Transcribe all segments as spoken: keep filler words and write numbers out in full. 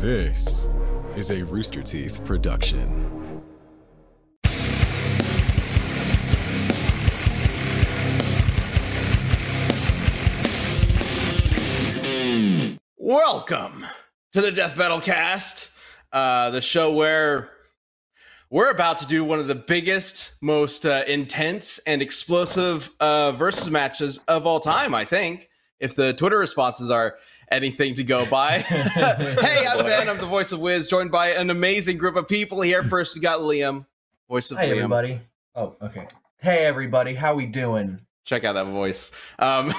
This is a Rooster Teeth production. Welcome to the Death Battle cast, uh, the show where we're about to do one of the biggest, most uh, intense and explosive uh, versus matches of all time, I think, if the Twitter responses are anything to go by. Hey, I'm Ben, I'm the voice of Wiz, joined by an amazing group of people here. First, we got Liam, voice of Hi, Liam. Hey, everybody. Oh, okay. Hey, everybody. How we doing? Check out that voice. Um,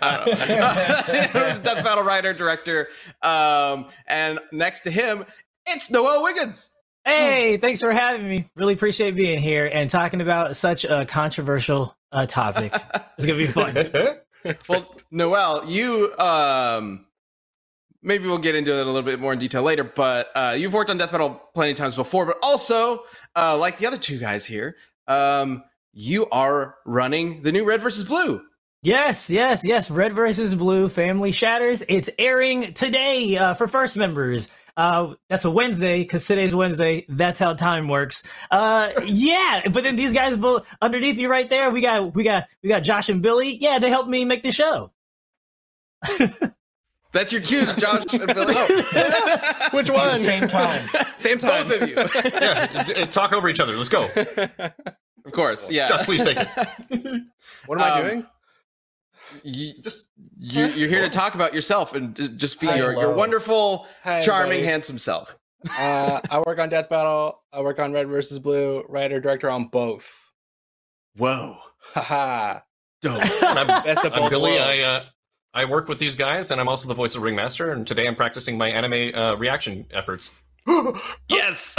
I don't know. Death Battle writer, director. Um, and next to him, it's Noel Wiggins. Hey, thanks for having me. Really appreciate being here and talking about such a controversial uh, topic. It's going to be fun. Well, Noel, you, um, maybe we'll get into it a little bit more in detail later, but uh, you've worked on Death Battle plenty of times before, but also, uh, like the other two guys here, um, you are running the new Red versus. Blue. Yes, yes, yes. Red versus. Blue Family Shatters. It's airing today uh, for first members. Uh, that's a Wednesday because today's Wednesday. That's how time works. Uh, yeah, but then these guys both underneath you right there. We got, we got, we got Josh and Billy. Yeah, they helped me make the show. That's your cues, Josh and Billy. Oh. Which one? Same time. Same time. Both of you. Yeah, talk over each other. Let's go. Of course, yeah. Josh, please take it. What am um, I doing? You, just you, you're here to talk about yourself and just be your, your wonderful, Hi, charming, buddy. handsome self. Uh, I work on Death Battle. I work on Red versus. Blue. Writer, director on both. Whoa! Haha! Dope. I'm, That's the I'm Billy. Worlds. I uh, I work with these guys, and I'm also the voice of Ringmaster. And today, I'm practicing my anime uh, reaction efforts. Yes.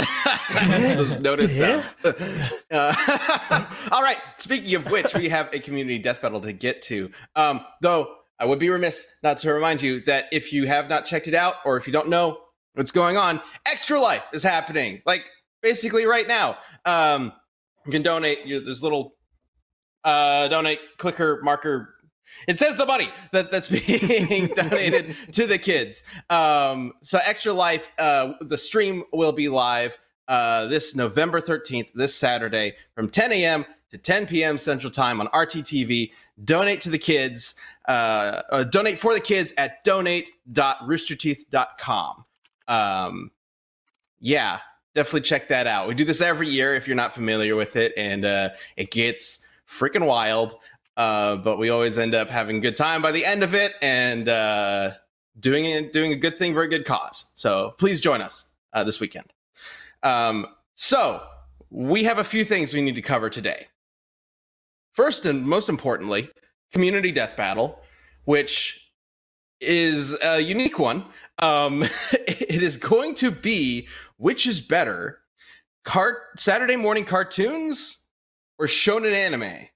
Just notice that. Uh, all right. Speaking of which, we have a community death battle to get to. Um, though I would be remiss not to remind you that if you have not checked it out, or if you don't know what's going on, Extra Life is happening. Like basically right now. Um, you can donate. You know, there's little uh, donate clicker marker. It says the money that, that's being donated to the kids. Um, so Extra Life, uh, the stream will be live uh, this November thirteenth, this Saturday, from ten a.m. to ten p.m. Central Time on R T T V. Donate to the kids. Uh, uh, donate for the kids at donate dot rooster teeth dot com. Um, yeah, definitely check that out. We do this every year if you're not familiar with it, and uh, it gets freaking wild. Uh, but we always end up having a good time by the end of it, and uh, doing it, doing a good thing for a good cause. So please join us uh, this weekend. Um, so we have a few things we need to cover today. First and most importantly, community death battle, which is a unique one. Um, it is going to be, which is better, cart- Saturday morning cartoons or shonen anime?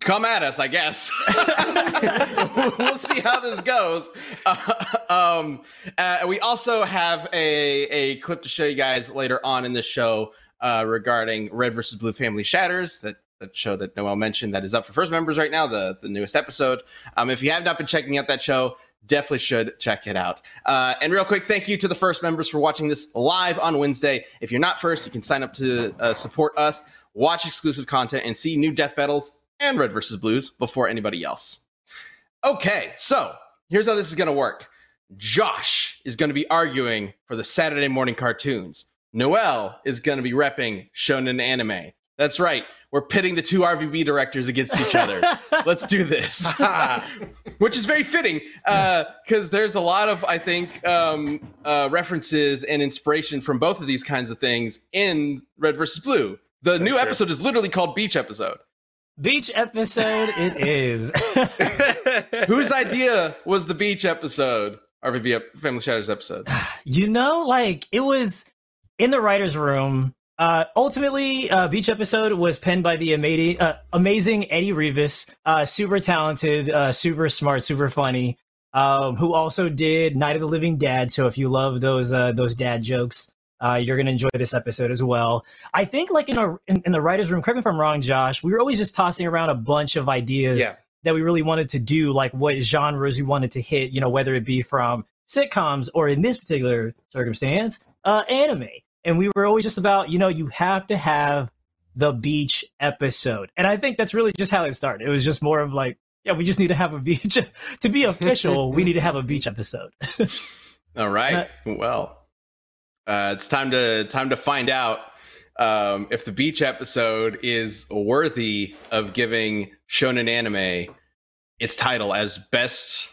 Come at us, I guess. We'll see how this goes. Uh, um, uh, we also have a, a clip to show you guys later on in the show uh, regarding Red versus. Blue Family Shatters, that, that show that Noel mentioned that is up for first members right now, the, the newest episode. Um, if you have not been checking out that show, definitely should check it out. Uh, and real quick, thank you to the first members for watching this live on Wednesday. If you're not first, you can sign up to uh, support us, watch exclusive content, and see new Death Battles and Red versus. Blues before anybody else. Okay, so here's how this is going to work. Josh is going to be arguing for the Saturday morning cartoons. Noel is going to be repping shonen anime. That's right. We're pitting the two R V B directors against each other. Let's do this. Which is very fitting, because uh, there's a lot of, I think, um, uh, references and inspiration from both of these kinds of things in Red versus. Blue. The That's new true. episode is literally called Beach Episode. Beach episode it is. Whose idea was the beach episode, R V B Family Shatters episode? You know, like, it was in the writer's room. Uh, ultimately, uh, Beach Episode was penned by the amazing, uh, amazing Eddie Rivas, uh, super talented, uh, super smart, super funny, um, who also did Night of the Living Dad. So if you love those uh, those dad jokes, Uh, you're going to enjoy this episode as well. I think, like, in, a, in in the writer's room, correct me if I'm wrong, Josh, we were always just tossing around a bunch of ideas yeah. that we really wanted to do, like what genres we wanted to hit, you know, whether it be from sitcoms or in this particular circumstance, uh, anime. And we were always just about, you know, you have to have the beach episode. And I think that's really just how it started. It was just more of like, yeah, we just need to have a beach. To be official, we need to have a beach episode. All right. Uh, well, uh, it's time to time to find out um, if the beach episode is worthy of giving Shonen Anime its title as best...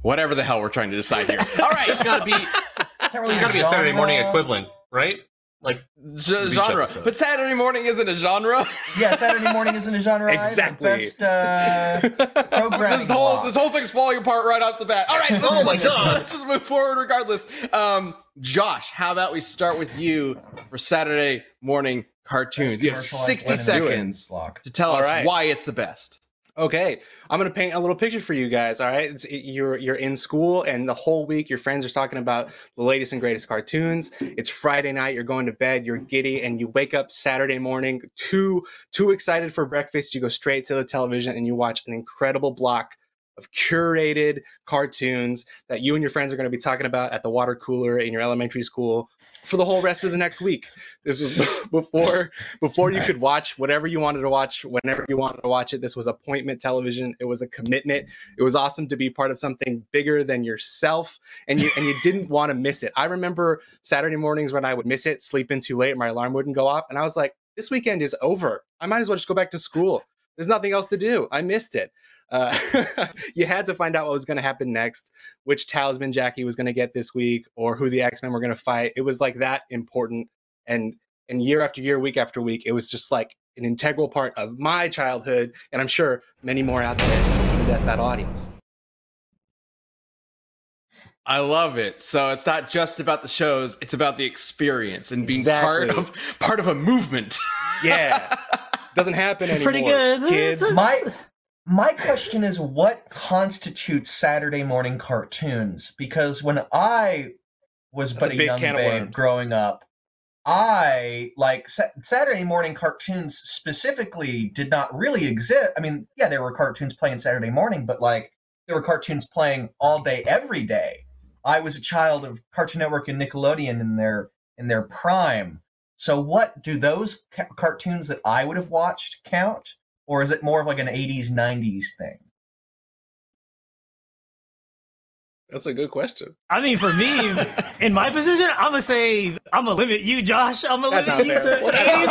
Whatever the hell we're trying to decide here. All right. It's got to be... Really it's got to be a Saturday morning equivalent, right? Like Z- genre, episode. But Saturday morning isn't a genre. Yeah, Saturday morning isn't a genre. Exactly. Best, uh, programming this whole block. This whole thing's falling apart right off the bat. All right, let's, oh let's, just, let's just move forward regardless. Um, Josh, how about we start with you for Saturday morning cartoons? You have sixty seconds to tell all us right. why it's the best. Okay, I'm going to paint a little picture for you guys, all right? It's, you're you're in school, and the whole week your friends are talking about the latest and greatest cartoons. It's Friday night, you're going to bed, you're giddy, and you wake up Saturday morning too, too excited for breakfast. You go straight to the television, and you watch an incredible block of curated cartoons that you and your friends are going to be talking about at the water cooler in your elementary school for the whole rest of the next week. This was before before you could watch whatever you wanted to watch, whenever you wanted to watch it. This was appointment television. It was a commitment. It was awesome to be part of something bigger than yourself, and you and you didn't want to miss it. I remember Saturday mornings when I would miss it, sleep in too late, my alarm wouldn't go off, and I was like, this weekend is over. I might as well just go back to school. There's nothing else to do. I missed it. Uh, you had to find out what was going to happen next, which talisman Jackie was going to get this week, or who the X-Men were going to fight. It was like that important. And, and year after year, week after week, it was just like an integral part of my childhood. And I'm sure many more out there in that, that audience. I love it. So it's not just about the shows. It's about the experience and being exactly. part of part of a movement. Yeah. Doesn't happen anymore. Pretty good. Kids. My, My question is, what constitutes Saturday morning cartoons? Because when I was That's but a, a young babe growing up, I, like, sa- Saturday morning cartoons specifically did not really exist. I mean, yeah, there were cartoons playing Saturday morning, but, like, there were cartoons playing all day, every day. I was a child of Cartoon Network and Nickelodeon in their in their prime. So what, do those ca- cartoons that I would have watched count? Or is it more of like an eighties, nineties thing? That's a good question. I mean, for me, in my position, I'm going to say, I'm going to limit you, Josh. I'm going to limit you fair. to eighties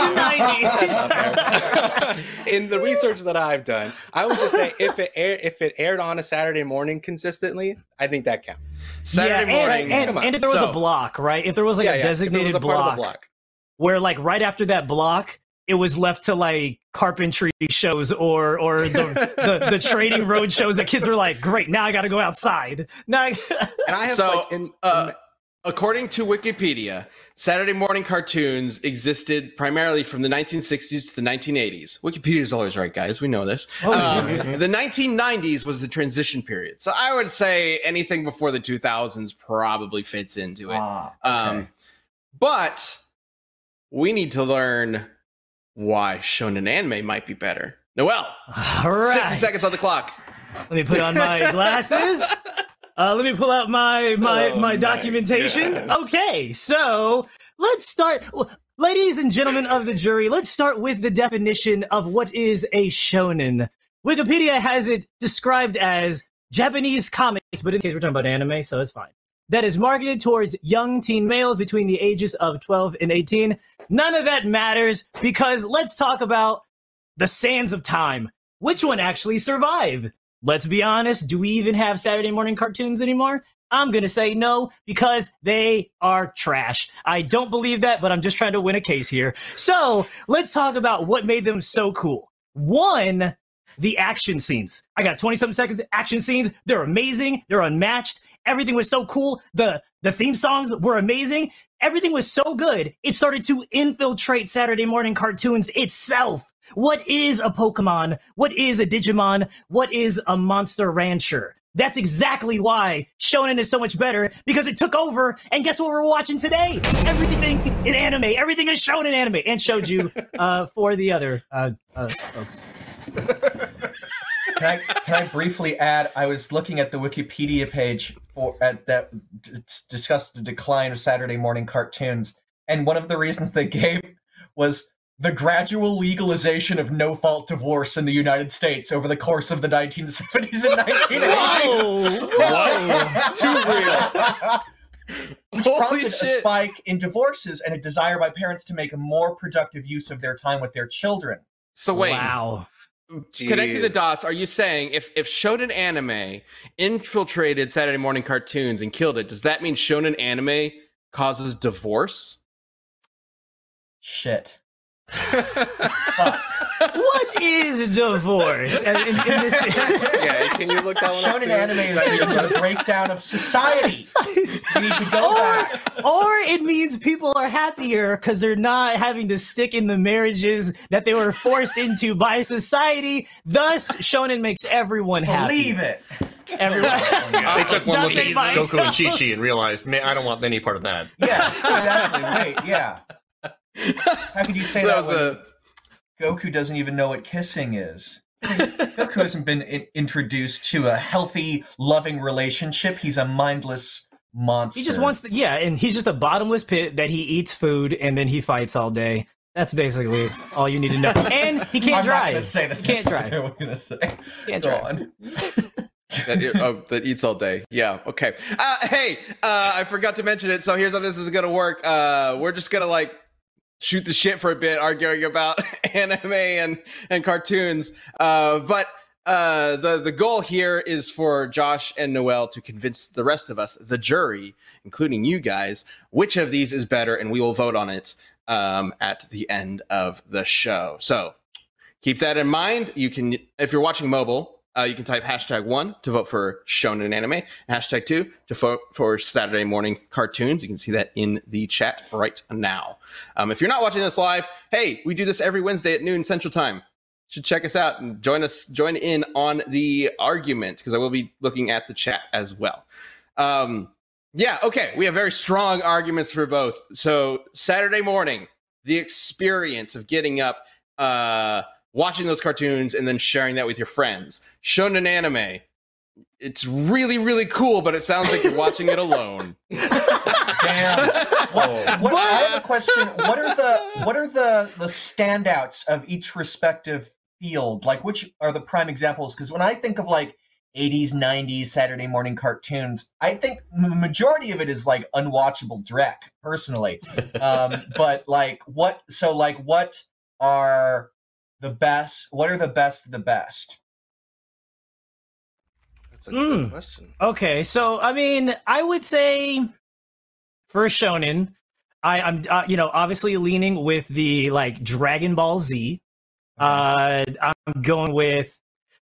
and nineties. In the research that I've done, I would just say if it, air, if it aired on a Saturday morning consistly, I think that counts. Saturday yeah, morning. And, and, and if there was so, a block, right? If there was like yeah, a designated yeah, a block, block where like right after that block, it was left to like carpentry shows or or the, the, the trading road shows that kids were like, great, now I got to go outside. Now I- and I have so, like, in, uh, in... according to Wikipedia, Saturday morning cartoons existed primarily from the nineteen sixties to the nineteen eighties. Wikipedia's always right, guys. We know this. Oh, um, yeah. The nineteen nineties was the transition period. So I would say anything before the two thousands probably fits into it. Ah, okay. Um, but we need to learn why Shonen Anime might be better. Noel, all right. sixty seconds on the clock. Let me put on my glasses. Uh, let me pull out my my, oh, my documentation. God. Okay, so let's start. Ladies and gentlemen of the jury, let's start with the definition of what is a shonen. Wikipedia has it described as Japanese comics, but in case we're talking about anime, so it's fine. That is marketed towards young teen males between the ages of twelve and eighteen. None of that matters because let's talk about the sands of time. Which one actually survived? Let's be honest, do we even have Saturday morning cartoons anymore? I'm going to say no because they are trash. I don't believe that, but I'm just trying to win a case here. So let's talk about what made them so cool. One, the action scenes. I got twenty-something seconds. Action scenes, they're amazing. They're unmatched. Everything was so cool. The the theme songs were amazing. Everything was so good. It started to infiltrate Saturday morning cartoons itself. What is a Pokemon? What is a Digimon? What is a Monster Rancher? That's exactly why Shonen is so much better, because it took over, and guess what we're watching today? Everything is anime. Everything is Shonen anime. And Shouju uh, for the other uh, uh, folks. can I can I briefly add? I was looking at the Wikipedia page or at that discussed the decline of Saturday morning cartoons, and one of the reasons they gave was the gradual legalization of no-fault divorce in the United States over the course of the nineteen seventies and nineteen eighties. Whoa! Whoa. Too real. Which Holy prompted shit. a spike in divorces and a desire by parents to make more productive use of their time with their children. So wait. Wow. Jeez. Connecting the dots, are you saying if, if shonen anime infiltrated Saturday morning cartoons and killed it, does that mean shonen anime causes divorce? Shit. What is divorce? In, in this... Yeah, can you look that one shonen up? Shonen anime is like the breakdown of society. We need to go or, back. Or it means people are happier because they're not having to stick in the marriages that they were forced into by society. Thus, shonen makes everyone happy. Believe it. Everyone. Yeah, they took one look at Goku and Chi-Chi and realized, man, I don't want any part of that. Yeah, exactly. Wait, yeah. How could you say that? that was a... Goku doesn't even know what kissing is. Goku hasn't been in- introduced to a healthy, loving relationship. He's a mindless monster. He just wants, the, yeah, and he's just a bottomless pit that he eats food and then he fights all day. That's basically all you need to know. And he can't I'm drive. I'm not going to say the things that I was going to say. Can't Go drive. On. that, oh, that eats all day. Yeah. Okay. Uh, hey, uh, I forgot to mention it. So here's how this is going to work. Uh, we're just going to like. shoot the shit for a bit, arguing about anime and, and cartoons. Uh, but uh, the, the goal here is for Josh and Noel to convince the rest of us, the jury, including you guys, which of these is better, and we will vote on it um, at the end of the show. So keep that in mind. You can, if you're watching mobile, uh, you can type hashtag one to vote for shonen anime, hashtag two to vote for Saturday morning cartoons. You can see that in the chat right now. Um, if you're not watching this live, hey, we do this every Wednesday at noon Central Time. You should check us out and join us, join in on the argument because I will be looking at the chat as well. Um, yeah, okay, we have very strong arguments for both. So Saturday morning, the experience of getting up, uh, watching those cartoons and then sharing that with your friends. Shonen anime. It's really, really cool, but it sounds like you're watching it alone. Damn. What, what, I have a question. What are the what are the, the standouts of each respective field? Like, which are the prime examples? Because when I think of like eighties, nineties Saturday morning cartoons, I think the majority of it is like unwatchable dreck, personally. Um, but like, what? So like, what are the best? What are the best of the best? That's a mm. good question. Okay, so I mean, I would say for shonen, I, I'm uh, you know obviously leaning with the like Dragon Ball Z. Uh, I'm going with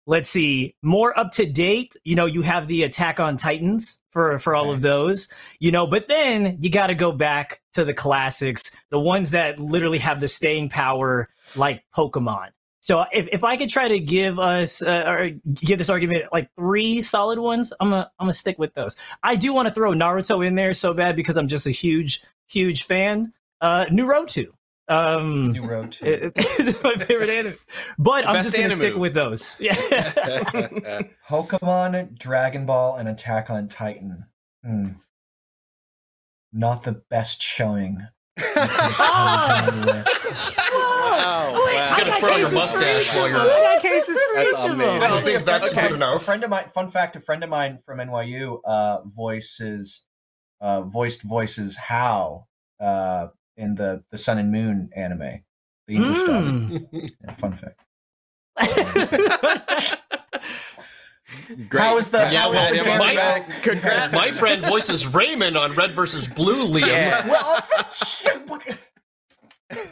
let's see more up to date. You know, you have the Attack on Titans for for all right. of those. You know, but then you got to go back to the classics, the ones that literally have the staying power. Like Pokemon. So if, if I could try to give us uh, or give this argument like three solid ones, I'm gonna I'm gonna stick with those. I do want to throw Naruto in there so bad because I'm just a huge huge fan. Uh, Naruto. Um, Naruto it, it's my favorite anime, but I'm just gonna anime. stick with those. Yeah. Pokemon, Dragon Ball, and Attack on Titan. Mm. Not the best showing. Wow. Oh, wait, wow. You gotta throw your mustache while you're. I got cases for each of them. I don't think that's good enough. A friend of mine, fun fact, a friend of mine from N Y U uh, voices, uh, voiced voices How uh, in the, the Sun and Moon anime. The English mm. dub. Yeah, fun fact. Great. How is the, yeah, how is the yeah, my, congrats. My friend voices Raymond on Red versus. Blue, Liam. Yeah. Well,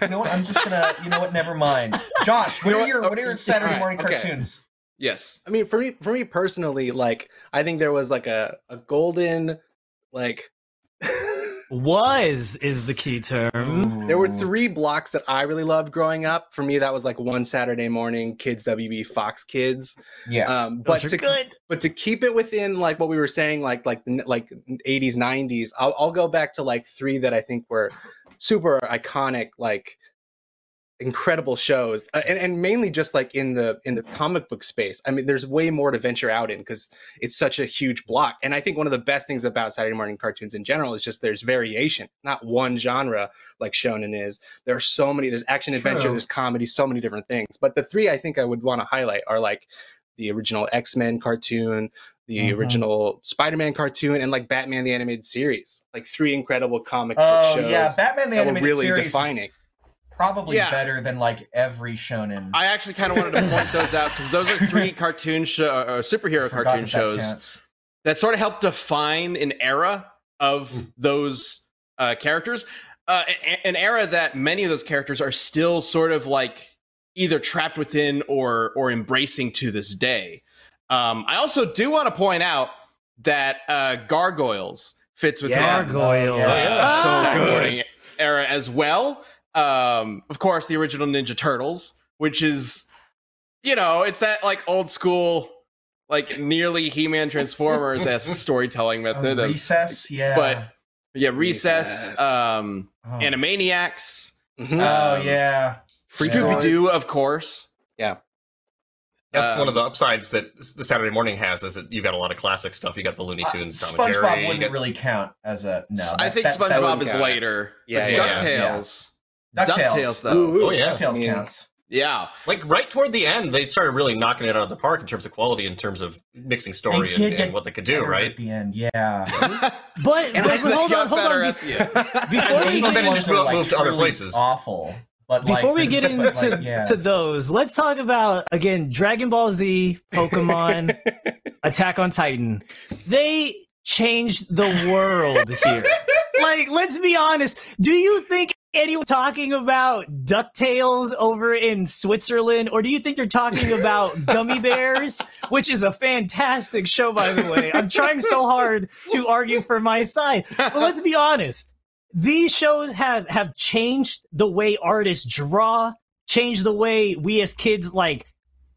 you know what? I'm just gonna. You know what? Never mind. Josh, what are your what are your Saturday right, morning okay. cartoons? Yes, I mean for me for me personally, like I think there was like a, a golden like was is the key term. Ooh. There were three blocks that I really loved growing up. For me, that was like one Saturday morning, Kids W B, Fox Kids. Yeah, um, but to good. but to keep it within like what we were saying, like like like eighties, nineties. I'll I'll go back to like three that I think were super iconic, like incredible shows, uh, and, and mainly just like in the in the comic book space. I mean, there's way more to venture out in because it's such a huge block. And I think one of the best things about Saturday morning cartoons in general is just there's variation, not one genre like shonen is. There are so many, there's action adventure, there's comedy, so many different things. But the three I think I would want to highlight are like the original X-Men cartoon, the mm-hmm. original Spider-Man cartoon, and like Batman the Animated Series. Like three incredible comic book oh, shows yeah. Batman the that Animated were really series defining. Is- Probably yeah. better than like every shonen. I actually kind of wanted to point those out because those are three cartoon show, uh, superhero Forgot cartoon that shows that, that sort of helped define an era of those uh, characters, uh, an era that many of those characters are still sort of like either trapped within or or embracing to this day. Um, I also do want to point out that uh, Gargoyles fits with yeah. Gargoyles, yeah. Yeah. So ah, good era as well. Um, of course, the original Ninja Turtles, which is, you know, it's that like old school, like nearly He-Man Transformers-esque storytelling method. Oh, Recess, of, yeah. But yeah, Recess, Recess. Um, oh. Animaniacs. Mm-hmm. Oh, yeah. Free Scooby-Doo, of course. Yeah. That's um, one of the upsides that the Saturday morning has, is that you've got a lot of classic stuff. You got the Looney Tunes. Uh, SpongeBob commentary. wouldn't got... really count as a, no. That, I think that, SpongeBob that is count. later. Yeah, it's yeah, DuckTales. Yeah. DuckTales, DuckTales though. Ooh, ooh. Oh, yeah. DuckTales I mean, counts. Yeah. Like, right toward the end, they started really knocking it out of the park in terms of quality, in terms of mixing story and, and what they could do, right? At the end, yeah. yeah. But, and but, but hold on, hold on. Be- before we get into like, really awful. But, like, before we get into like, yeah. to those, let's talk about, again, Dragon Ball Z, Pokemon, Attack on Titan. They changed the world here. Like, let's be honest. Do you think anyone talking about DuckTales over in Switzerland, or do you think they're talking about Gummy Bears, which is a fantastic show, by the way? I'm trying so hard to argue for my side, but let's be honest. These shows have, have changed the way artists draw, changed the way we as kids, like,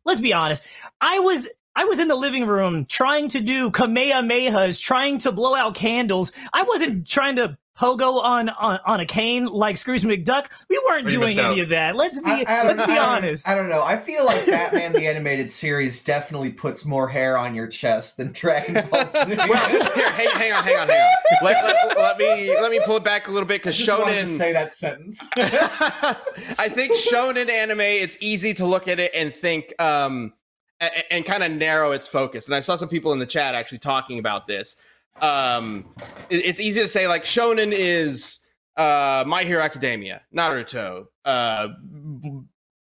let's be honest. I was... I was in the living room trying to do Kamehamehas, trying to blow out candles. I wasn't trying to pogo on, on, on a cane like Scrooge McDuck. We weren't Pretty doing any out. of that. Let's be I, I let's know, be I honest. I don't know. I feel like Batman the Animated Series definitely puts more hair on your chest than Dragon Ball Z. Well, here, hang, hang on, hang on, hang on. Let, let, let me let me pull it back a little bit because Shonen. To say that sentence. I think Shonen anime. It's easy to look at it and think. Um, And, and kind of narrow its focus. And I saw some people in the chat actually talking about this. Um, it, it's easy to say, like, shonen is uh, My Hero Academia, Naruto, uh, b-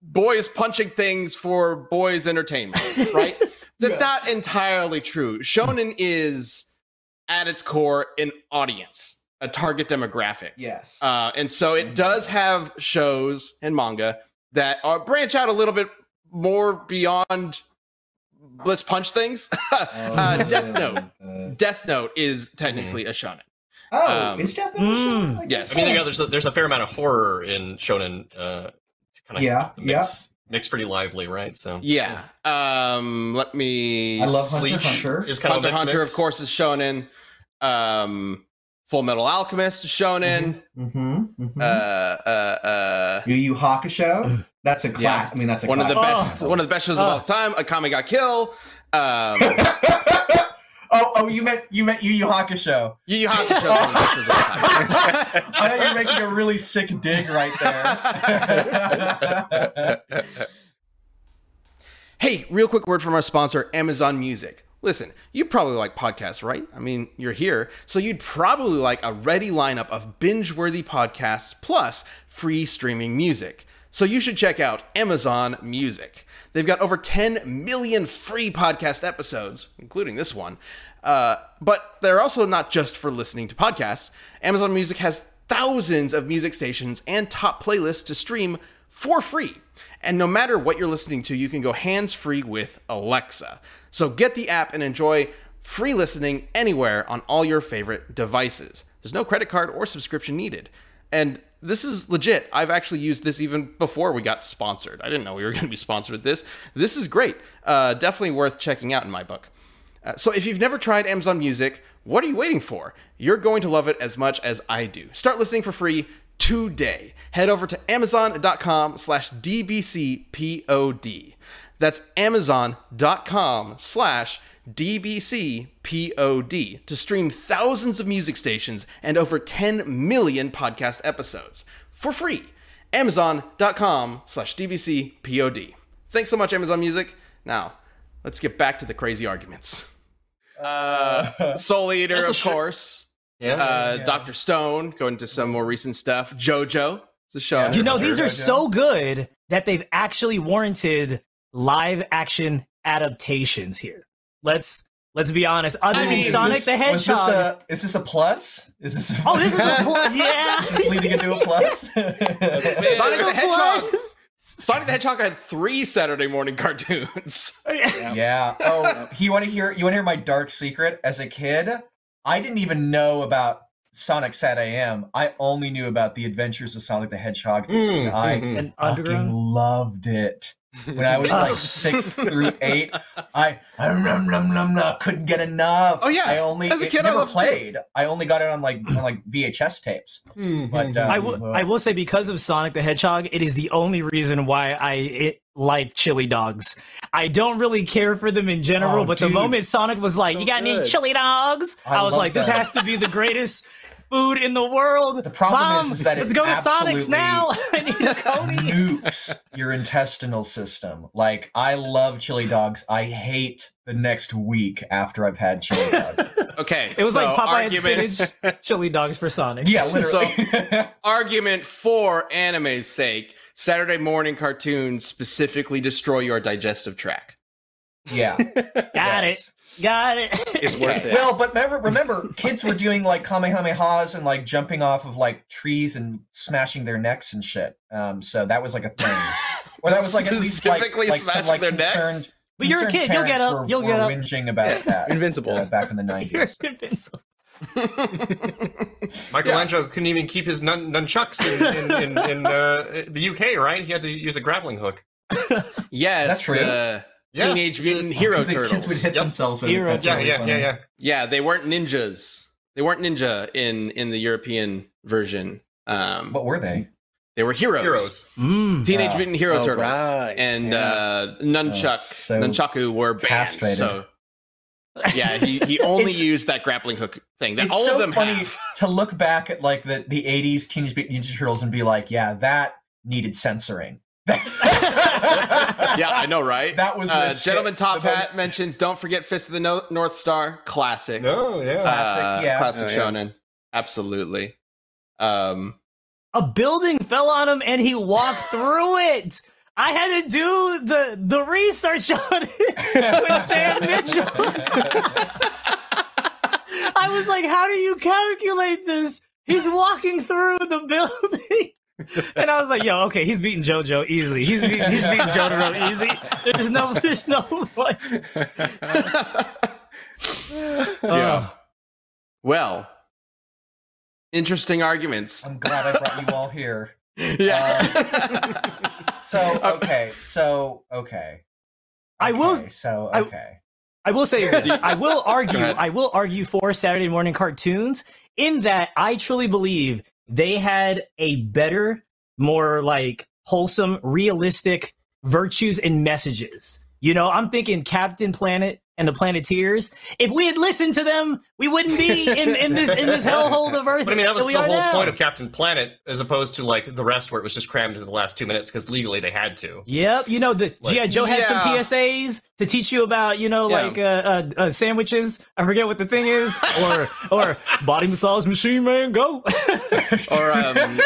boys punching things for boys' entertainment, right? That's yes. not entirely true. Shonen is, at its core, an audience, a target demographic. Yes. Uh, and so it mm-hmm. does have shows and manga that are branch out a little bit more beyond... Let's punch things. uh, Death Note. Death Note is technically a shonen. Oh, um, is Death Note a shonen? Like yes. I mean, you know, there's a, there's a fair amount of horror in shonen. Uh, kind of yeah, mix, yeah. Mix pretty lively, right? So yeah. yeah. Um, let me. I love Hunter x Hunter. Is kind Hunter x Hunter, mix. Of course, is shonen. Um, Full Metal Alchemist is shonen. Mm-hmm. Mm-hmm, mm-hmm. Uh, uh, uh, Yu Yu Hakusho. That's a class. Yeah. I mean, that's a one class. of the best. Oh. One of the best shows oh. of all time. Akame ga Kill. Um, oh, oh, you meant you meant Yu Yu Hakusho. Yu Yu Hakusho. Oh. I know you're making a really sick dig right there. Hey, real quick word from our sponsor, Amazon Music. Listen, you probably like podcasts, right? I mean, you're here, so you'd probably like a ready lineup of binge-worthy podcasts plus free streaming music. So you should check out Amazon Music. They've got over ten million free podcast episodes, including this one. Uh, but they're also not just for listening to podcasts. Amazon Music has thousands of music stations and top playlists to stream for free. And no matter what you're listening to, you can go hands-free with Alexa. So get the app and enjoy free listening anywhere on all your favorite devices. There's no credit card or subscription needed. And this is legit. I've actually used this even before we got sponsored. I didn't know we were going to be sponsored with this. This is great. Uh, definitely worth checking out in my book. Uh, so if you've never tried Amazon Music, what are you waiting for? You're going to love it as much as I do. Start listening for free. today. Head over to amazon.com slash dbcpod. That's amazon.com slash dbcpod to stream thousands of music stations and over ten million podcast episodes for free. Amazon.com slash dbcpod. Thanks so much, Amazon Music. Now, let's get back to the crazy arguments. Uh, Soul Eater, of course. Yeah, uh, yeah. Doctor Stone, going to some more recent stuff. JoJo. It's a show. Yeah. You know, these are JoJo. so good that they've actually warranted live action adaptations here. Let's let's be honest. Other I than mean, Sonic this, the Hedgehog. This a, is this a plus? Is this a, oh, this is a plus, yeah. Is this leading into a plus? Sonic the Hedgehog. Plus. Sonic the Hedgehog had three Saturday morning cartoons. Yeah. yeah. Oh, you want to hear? You want to hear my dark secret? As a kid, I didn't even know about Sonic Sat A M. I only knew about the Adventures of Sonic the Hedgehog, mm, and I mm-hmm. fucking Underground? loved it. When I was like six through eight, I um, um, um, um, um, couldn't get enough. Oh yeah, I only as a kid it, I never played. It. I only got it on like on like V H S tapes. Mm-hmm. But um, I will I will say because of Sonic the Hedgehog, it is the only reason why I it, like chili dogs. I don't really care for them in general, oh, but dude. the moment Sonic was like, so "You got good. any chili dogs?" I, I was like, that. "This has to be the greatest." Food in the world. The problem Mom, is, is that let's it go to Sonic's now. I need a Cody. Nukes your intestinal system. Like, I love chili dogs. I hate the next week after I've had chili dogs. Okay, it was so like Popeye spinach chili dogs for Sonic. Yeah, literally. So, argument for anime's sake: Saturday morning cartoons specifically destroy your digestive tract. Yeah, got yes. it. Got it. It's worth it. Well, but remember, remember, kids were doing like Kamehamehas and like jumping off of like trees and smashing their necks and shit. Um, so that was like a thing. Or that was like at least like, like smashing some, like, their necks. But you're a kid. You'll get up. Were, You'll get up. Whinging about that. Invincible uh, back in the nineties. You're invincible. Michelangelo yeah. couldn't even keep his nun- nunchucks in, in, in, in uh, the U K, right? He had to use a grappling hook. Yes, that's true. Uh, Yeah. Teenage Mutant Hero oh, Turtles. Kids would hit yep. themselves with Hero. It. Yeah, really yeah, yeah, yeah. Yeah, they weren't ninjas. They weren't ninja in, in the European version. Um, what were they? They were heroes. Heroes. Mm. Teenage oh. Mutant Hero oh, Turtles. Right. And yeah. uh, Nunchuck, oh, so Nunchaku were banned. Castrated. So yeah, he, he only used that grappling hook thing. That it's all so of them funny have. To look back at like the, the eighties Teenage Mutant Ninja Turtles and be like, yeah, that needed censoring. Yeah, I know, right? That was uh, Gentleman Top Hat most... mentions. Don't forget Fist of the no- North Star, classic. Oh yeah, classic. Uh, yeah, classic oh, shonen. Yeah. Absolutely. Um, a building fell on him and he walked through it. I had to do the the research on it with Sam Mitchell. I was like, how do you calculate this? He's walking through the building. And I was like, yo, okay, he's beating JoJo easily. He's beating, he's beating JoJo easy. There's no, there's no. Yeah. Uh, well, interesting arguments. I'm glad I brought you all here. Yeah. Um, so, okay. So, okay. I will. Okay, so, okay. I, I will say this. I will argue. I will argue for Saturday morning cartoons in that I truly believe they had a better, more like wholesome, realistic virtues and messages. You know, I'm thinking Captain Planet and the Planeteers. If we had listened to them, we wouldn't be in, in this in this hellhole of Earth. But I mean, that was that the whole now. point of Captain Planet, as opposed to like the rest where it was just crammed into the last two minutes because legally they had to. Yep, you know, the like, G I. Joe had yeah. some P S As to teach you about, you know, yeah. like uh, uh, uh, sandwiches. I forget what the thing is, or or body massage machine man go. Or um,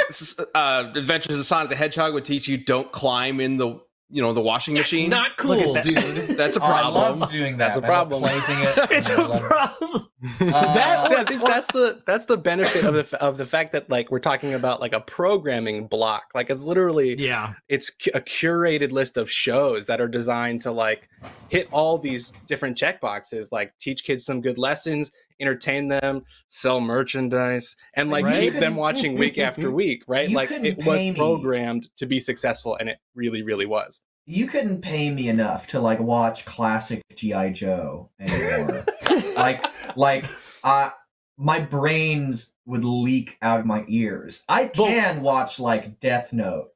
uh, Adventures of Sonic the Hedgehog would teach you don't climb in the. You know, the washing that's machine. It's not cool, that. dude. That's a problem. Oh, I love doing that. That's a problem. Placing it. It's a problem. Uh, that, I think that's the that's the benefit of the of the fact that like we're talking about like a programming block. Like it's literally yeah. It's a curated list of shows that are designed to like hit all these different checkboxes. Like teach kids some good lessons, entertain them, sell merchandise, and like right? keep them watching week after week. Right? You like it was programmed me. to be successful, and it really, really was. You couldn't pay me enough to like watch classic G I Joe anymore. Like, like, uh, my brains would leak out of my ears. I can watch like Death Note,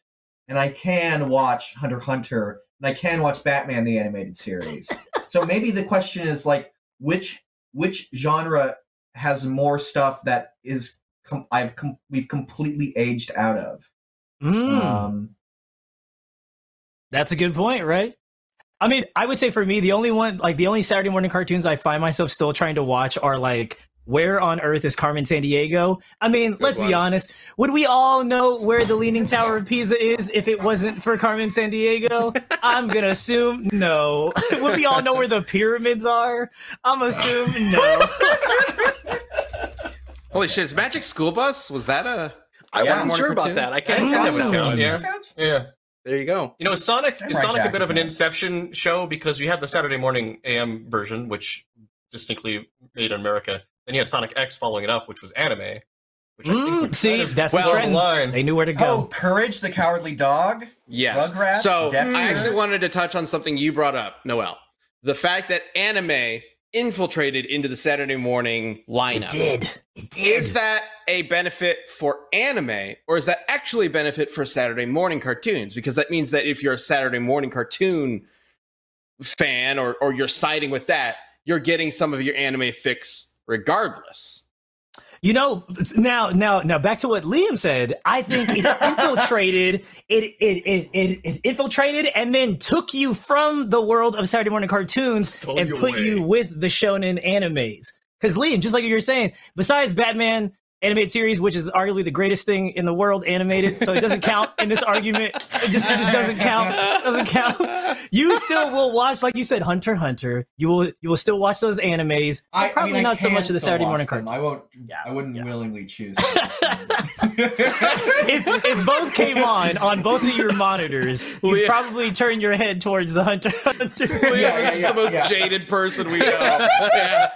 and I can watch Hunter x Hunter, and I can watch Batman the Animated Series. So maybe the question is like, which which genre has more stuff that is com- I've com- we've completely aged out of? Mm. Um, That's a good point, right? I mean, I would say for me, the only one, like the only Saturday morning cartoons I find myself still trying to watch are like, where on earth is Carmen Sandiego? I mean, good let's one. be honest. Would we all know where the Leaning Tower of Pisa is if it wasn't for Carmen Sandiego? I'm going to assume no. Would we all know where the pyramids are? I'm assuming no. Holy shit, is Magic School Bus? Was that a... I yeah, wasn't sure about two? that. I can't I think that was Yeah. Yeah. There you go. You know, is Sonic, is Sonic a bit of an Inception show? Because you had the Saturday morning A M version, which distinctly made in America. Then you had Sonic X following it up, which was anime. Which I think mm, see, kind of that's well the trend. Line. They knew where to go. Oh, Courage the Cowardly Dog? Yes. Rugrats, so Dexter. I actually wanted to touch on something you brought up, Noel. The fact that anime infiltrated into the Saturday morning lineup. It did. It did. Is that a benefit for anime, or is that actually a benefit for Saturday morning cartoons? Because that means that if you're a Saturday morning cartoon fan, or or you're siding with that, you're getting some of your anime fix regardless. You know, now, now, now, back to what Liam said. I think it infiltrated. It it, it it it infiltrated, and then took you from the world of Saturday morning cartoons Stole and put way. you with the shonen animes. Because Liam, just like you were saying, besides Batman Animated Series, which is arguably the greatest thing in the world animated, so it doesn't count in this argument. It just, it just doesn't count. It doesn't count. You still will watch, like you said, Hunter x Hunter. You will, you will still watch those animes. I, probably I mean, not I so much of the Saturday morning cartoon. I won't. Yeah, I wouldn't yeah. willingly choose. if, if both came on on both of your monitors, you'd probably turn your head towards the Hunter x Hunter. Liam is yeah, yeah, just yeah, the most yeah. jaded person we know. yeah.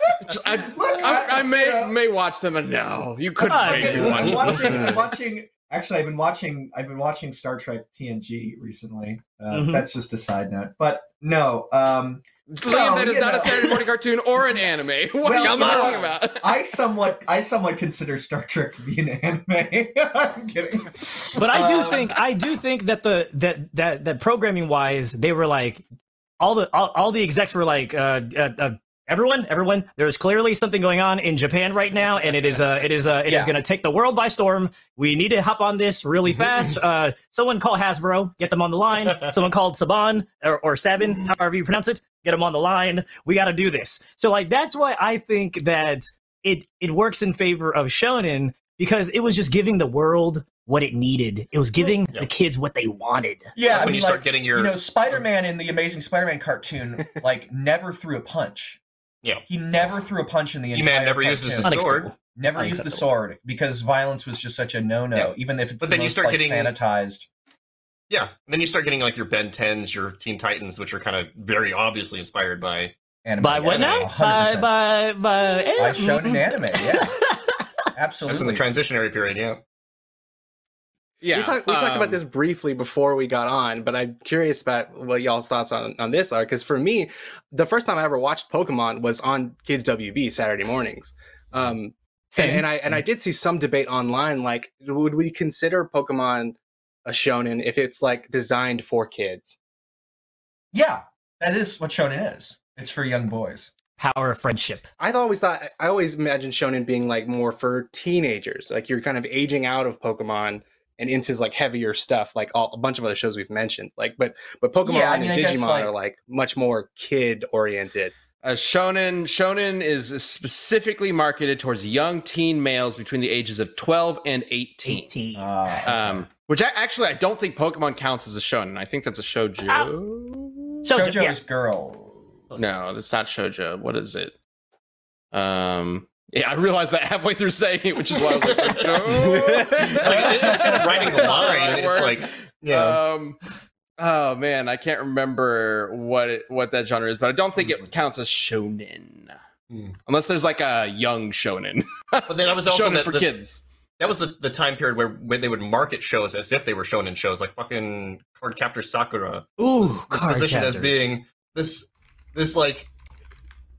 I, I, I may may watch them, and no, you. Couldn't okay, watching, watching, watching. Actually, I've been watching. I've been watching Star Trek T N G recently. Uh, mm-hmm. That's just a side note. But no, um, Liam, no, that is not know. a Saturday morning cartoon or an anime. What well, are y'all talking about? I somewhat, I somewhat consider Star Trek to be an anime. I'm kidding. But I do um, think, I do think that the that that that programming wise, they were like, all the all, all the execs were like. Uh, uh, uh, Everyone, everyone, there's clearly something going on in Japan right now, and it is uh, it is uh, it yeah. is going to take the world by storm. We need to hop on this really fast. Uh, someone call Hasbro, get them on the line. Someone called Saban or, or Sabin, however you pronounce it, get them on the line. We got to do this. So like that's why I think that it it works in favor of shonen, because it was just giving the world what it needed. It was giving yeah. the kids what they wanted. Yeah, that's when I mean, you start like, getting your you know Spider-Man in the Amazing Spider-Man cartoon like never threw a punch. Yeah, he never threw a punch in the entire. Man never uses his sword. Never used the sword because violence was just such a no-no. Yeah. Even if it's but the then most, you start like, getting sanitized. Yeah, and then you start getting like your Ben tens, your Teen Titans, which are kind of very obviously inspired by anime. By what now? By by by. By shonen anime. Yeah, absolutely. That's in the transitionary period. Yeah. Yeah. We, talk, we um, talked about this briefly before we got on, but I'm curious about what y'all's thoughts on, on this are. Because for me, the first time I ever watched Pokemon was on Kids W B Saturday mornings. Um, and, and I and I did see some debate online, like, would we consider Pokemon a shonen if it's like designed for kids? Yeah, that is what shonen is. It's for young boys. Power of friendship. I always thought I always imagined shonen being like more for teenagers. Like you're kind of aging out of Pokemon and into like heavier stuff, like all, a bunch of other shows we've mentioned. Like, but but Pokemon yeah, I mean, and Digimon guess, like, are like much more kid oriented. Uh, shonen shonen is specifically marketed towards young teen males between the ages of twelve and eighteen. eighteen. Uh, um, which I, actually I don't think Pokemon counts as a shonen. I think that's a shoujo. Uh, shoujo, shoujo yeah. is girl. No, that's not shoujo. What is it? Um. Yeah, I realized that halfway through saying it, which is why I was like, oh. like it's kind of writing the line. It's like, yeah. Um, oh man, I can't remember what it, what that genre is, but I don't think it counts as shonen, mm. unless there's like a young shonen. But then I was also shonen the, for the, kids. That was the, the time period where, where they would market shows as if they were shonen shows, like fucking Cardcaptor Sakura. Ooh, Cardcaptor. Positioned as being this this like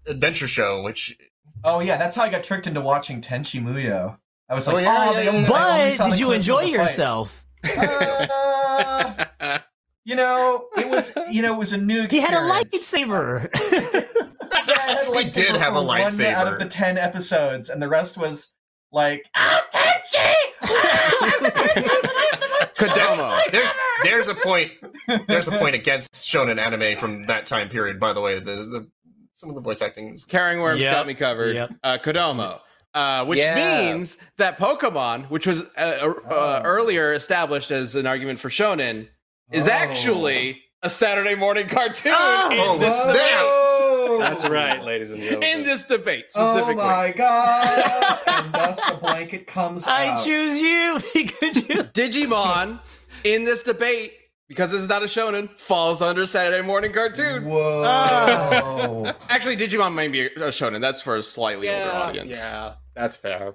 adventure show, which. Oh yeah, that's how I got tricked into watching Tenchi Muyo. I was like, oh, yeah, oh yeah, they only, yeah. But only did you enjoy yourself? Uh, you know, it was you know it was a new experience. He had a lightsaber. Yeah, I had a lightsaber. He did have a lightsaber. One out of the ten episodes, and the rest was like, oh, Tenchi! Oh, I'm the princess and I have the most Kodama. There's, there's a point. There's a point against shonen anime from that time period. By the way, the, the some of the voice acting. Carrying Worms yep. got me covered. Yep. Uh, Kodama. Uh, which yeah. means that Pokemon, which was uh, uh, oh. earlier established as an argument for shonen, is oh. actually a Saturday morning cartoon oh. in this oh. debate. That's right, ladies and gentlemen. In this debate, specifically. Oh my god! And thus the blanket comes I out. I choose you, Pikachu. Digimon, in this debate, because this is not a shonen, falls under Saturday morning cartoon. Whoa. Oh. Actually, Digimon might be a shonen. That's for a slightly yeah, older audience. Yeah. That's fair.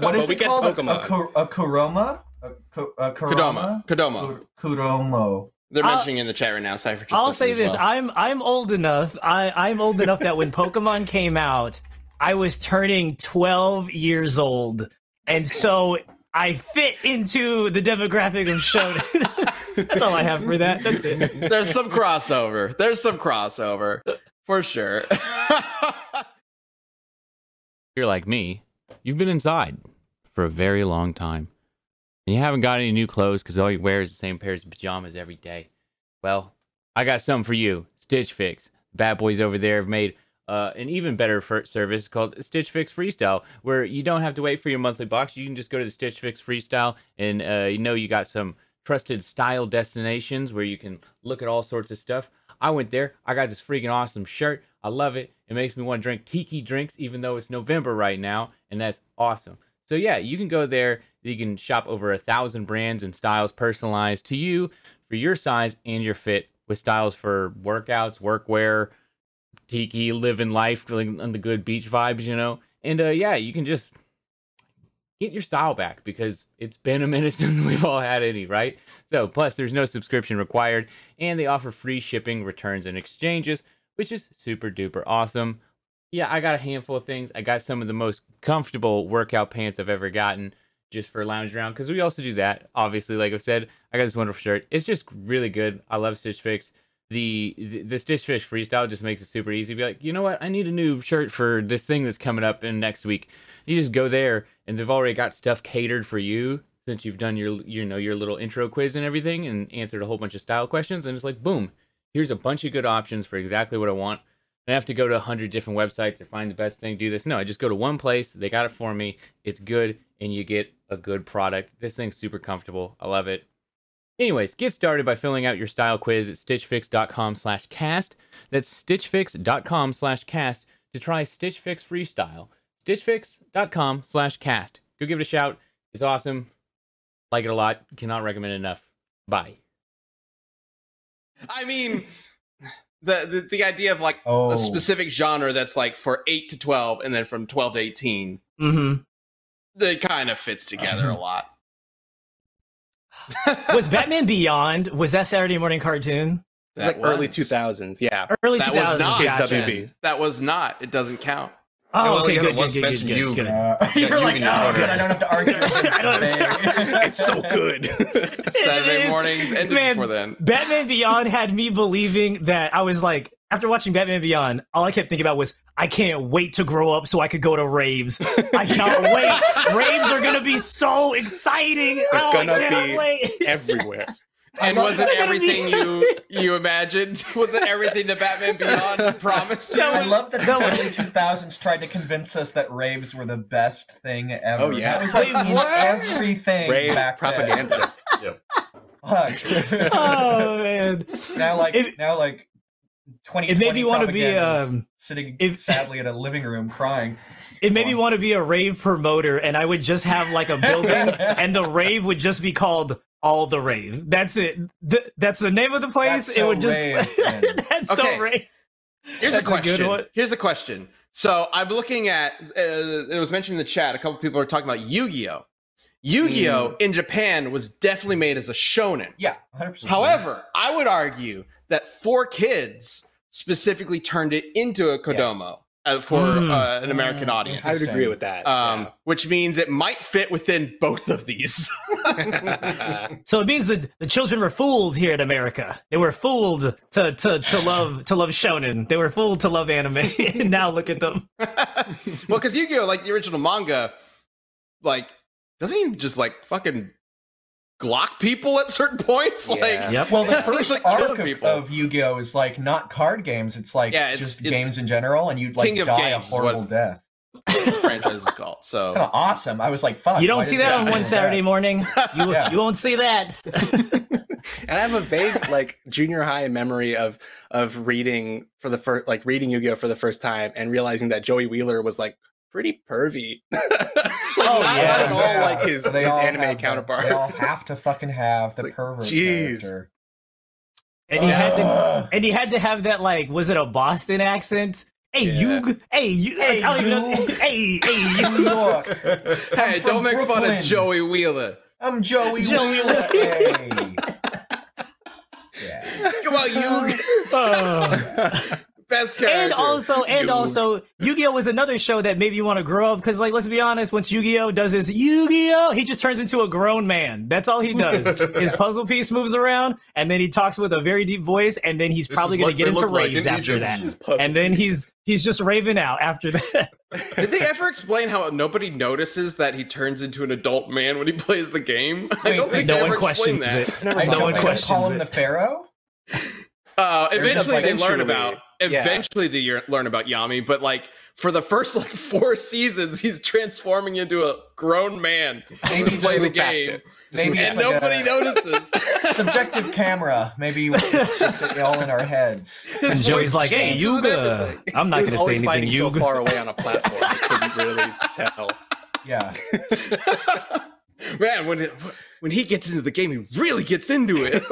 What is it called? A, a, a Kuroma? A, a Kuroma? Kodama. Kodama. Kuromo. They're I'll, mentioning in the chat right now. Cypher. I'll say this. Well. I'm I'm old enough. I, I'm old enough that when Pokemon came out, I was turning twelve years old. And so I fit into the demographic of shonen. That's all I have for that. That's it. There's some crossover. There's some crossover. For sure. You're like me, you've been inside for a very long time. And you haven't got any new clothes because all you wear is the same pairs of pajamas every day. Well, I got something for you. Stitch Fix. Bad boys over there have made uh, an even better service called Stitch Fix Freestyle, where you don't have to wait for your monthly box. You can just go to the Stitch Fix Freestyle and uh, you know you got some trusted style destinations where you can look at all sorts of stuff. I went there. I got this freaking awesome shirt. I love it. It makes me want to drink tiki drinks, even though it's November right now, and that's awesome. So yeah, you can go there. You can shop over a thousand brands and styles personalized to you for your size and your fit, with styles for workouts, workwear, tiki, living life, really on the good beach vibes, you know. And uh, yeah, you can just get your style back because it's been a minute since we've all had any, right? So plus, there's no subscription required, and they offer free shipping, returns, and exchanges, which is super duper awesome. Yeah, I got a handful of things. I got some of the most comfortable workout pants I've ever gotten just for lounge around, because we also do that. Obviously, like I've said, I got this wonderful shirt. It's just really good. I love Stitch Fix. The, the, the Stitch Fix Freestyle just makes it super easy. Be like, you know what? I need a new shirt for this thing that's coming up in next week. You just go there, and they've already got stuff catered for you since you've done your, you know, your little intro quiz and everything and answered a whole bunch of style questions, and it's like, boom. Here's a bunch of good options for exactly what I want. I don't have to go to one hundred different websites to find the best thing to do this. No, I just go to one place. They got it for me. It's good, and you get a good product. This thing's super comfortable. I love it. Anyways, get started by filling out your style quiz at stitchfix.com slash cast. That's stitchfix.com slash cast to try Stitch Fix Freestyle. Stitchfix.com slash cast. Go give it a shout. It's awesome. Like it a lot. Cannot recommend it enough. Bye. I mean, the, the the idea of like oh. a specific genre that's like for eight to twelve, and then from twelve to eighteen, mm-hmm. that kind of fits together a lot. Was Batman Beyond? Was that Saturday morning cartoon? It's like was. early two thousands. Yeah, early two thousands. Gotcha. That was not. It doesn't count. Oh, okay, good, good, good, good, you, good. Uh, You're you like, oh, good, I don't have to argue. I don't have It's so good. Saturday mornings, ended Man, before then. Batman Beyond had me believing that I was like, after watching Batman Beyond, all I kept thinking about was, I can't wait to grow up so I could go to raves. I can't wait. Raves are going to be so exciting. They're oh, going to be everywhere. And wasn't everything you you imagined? Wasn't everything that Batman Beyond promised? No, I love that the early two thousands tried to convince us that raves were the best thing ever. Oh yeah, that was like everything. Rave back propaganda. Then. Fuck. Oh man. Now like it, now like twenty twenty. It made me want to be um, sitting it, sadly in a living room crying. It made me want to be a rave promoter, and I would just have like a building, and the rave would just be called All the Rave. That's it. Th- that's the name of the place. That's so it would just. Rave, that's okay. so rave. Here's that's a question. A Here's a question. So I'm looking at. Uh, it was mentioned in the chat. A couple people are talking about Yu-Gi-Oh. Yu-Gi-Oh mm. in Japan was definitely made as a shonen. Yeah, one hundred percent. However, I would argue that four kids specifically turned it into a Kodomo. Uh, for mm. uh, an American mm. audience. I would agree with that. Um, yeah. Which means it might fit within both of these. So it means that the children were fooled here in America. They were fooled to to, to love to love shonen. They were fooled to love anime. And now look at them. Well, because Yu-Gi-Oh, like the original manga, like doesn't he just like fucking Glock people at certain points? Yeah. Like, yep. Well, the first like, arc of, of Yu-Gi-Oh! Is like not card games, it's like yeah, it's, just it, games in general, and you'd like die a horrible death. The franchise is called. So kind of awesome. I was like, fuck. You don't see that on one Saturday that? morning. You yeah. you won't see that. And I have a vague like junior high memory of of reading for the first like reading Yu-Gi-Oh! For the first time and realizing that Joey Wheeler was like pretty pervy. Like, oh, not, yeah, not at all yeah. like his, his anime counterpart. The, they all have to fucking have the like, pervert geez. character. And he uh, had to, and he had to have that like, was it a Boston accent? Hey, yeah. you, hey, you, hey, like, you. Know, hey, hey, New York. Hey, I'm don't make Brooklyn. fun of Joey Wheeler. I'm Joey, Joey Wheeler. Hey. Yeah. Come on, you. Oh. Best character. And also, and Dude. also, Yu-Gi-Oh was another show that maybe you want to grow up because, like, let's be honest, once Yu-Gi-Oh does his Yu-Gi-Oh, he just turns into a grown man. That's all he does. His puzzle piece moves around, and then he talks with a very deep voice, and then he's this probably going to get into raves like, after that. And then he's he's just raving out after that. Did they ever explain how nobody notices that he turns into an adult man when he plays the game? Wait, I don't think no they ever explain that. It. No, no one questions it. Call him the Pharaoh? Uh, eventually they learn about eventually yeah. they learn about Yami, but like for the first like four seasons he's transforming into a grown man maybe to play the game maybe and like nobody a, notices subjective camera maybe it's just all in our heads His and Joey's like hey Yuga I'm not gonna say anything Yuga so far away on a platform I couldn't really tell yeah man when it When he gets into the game, he really gets into it.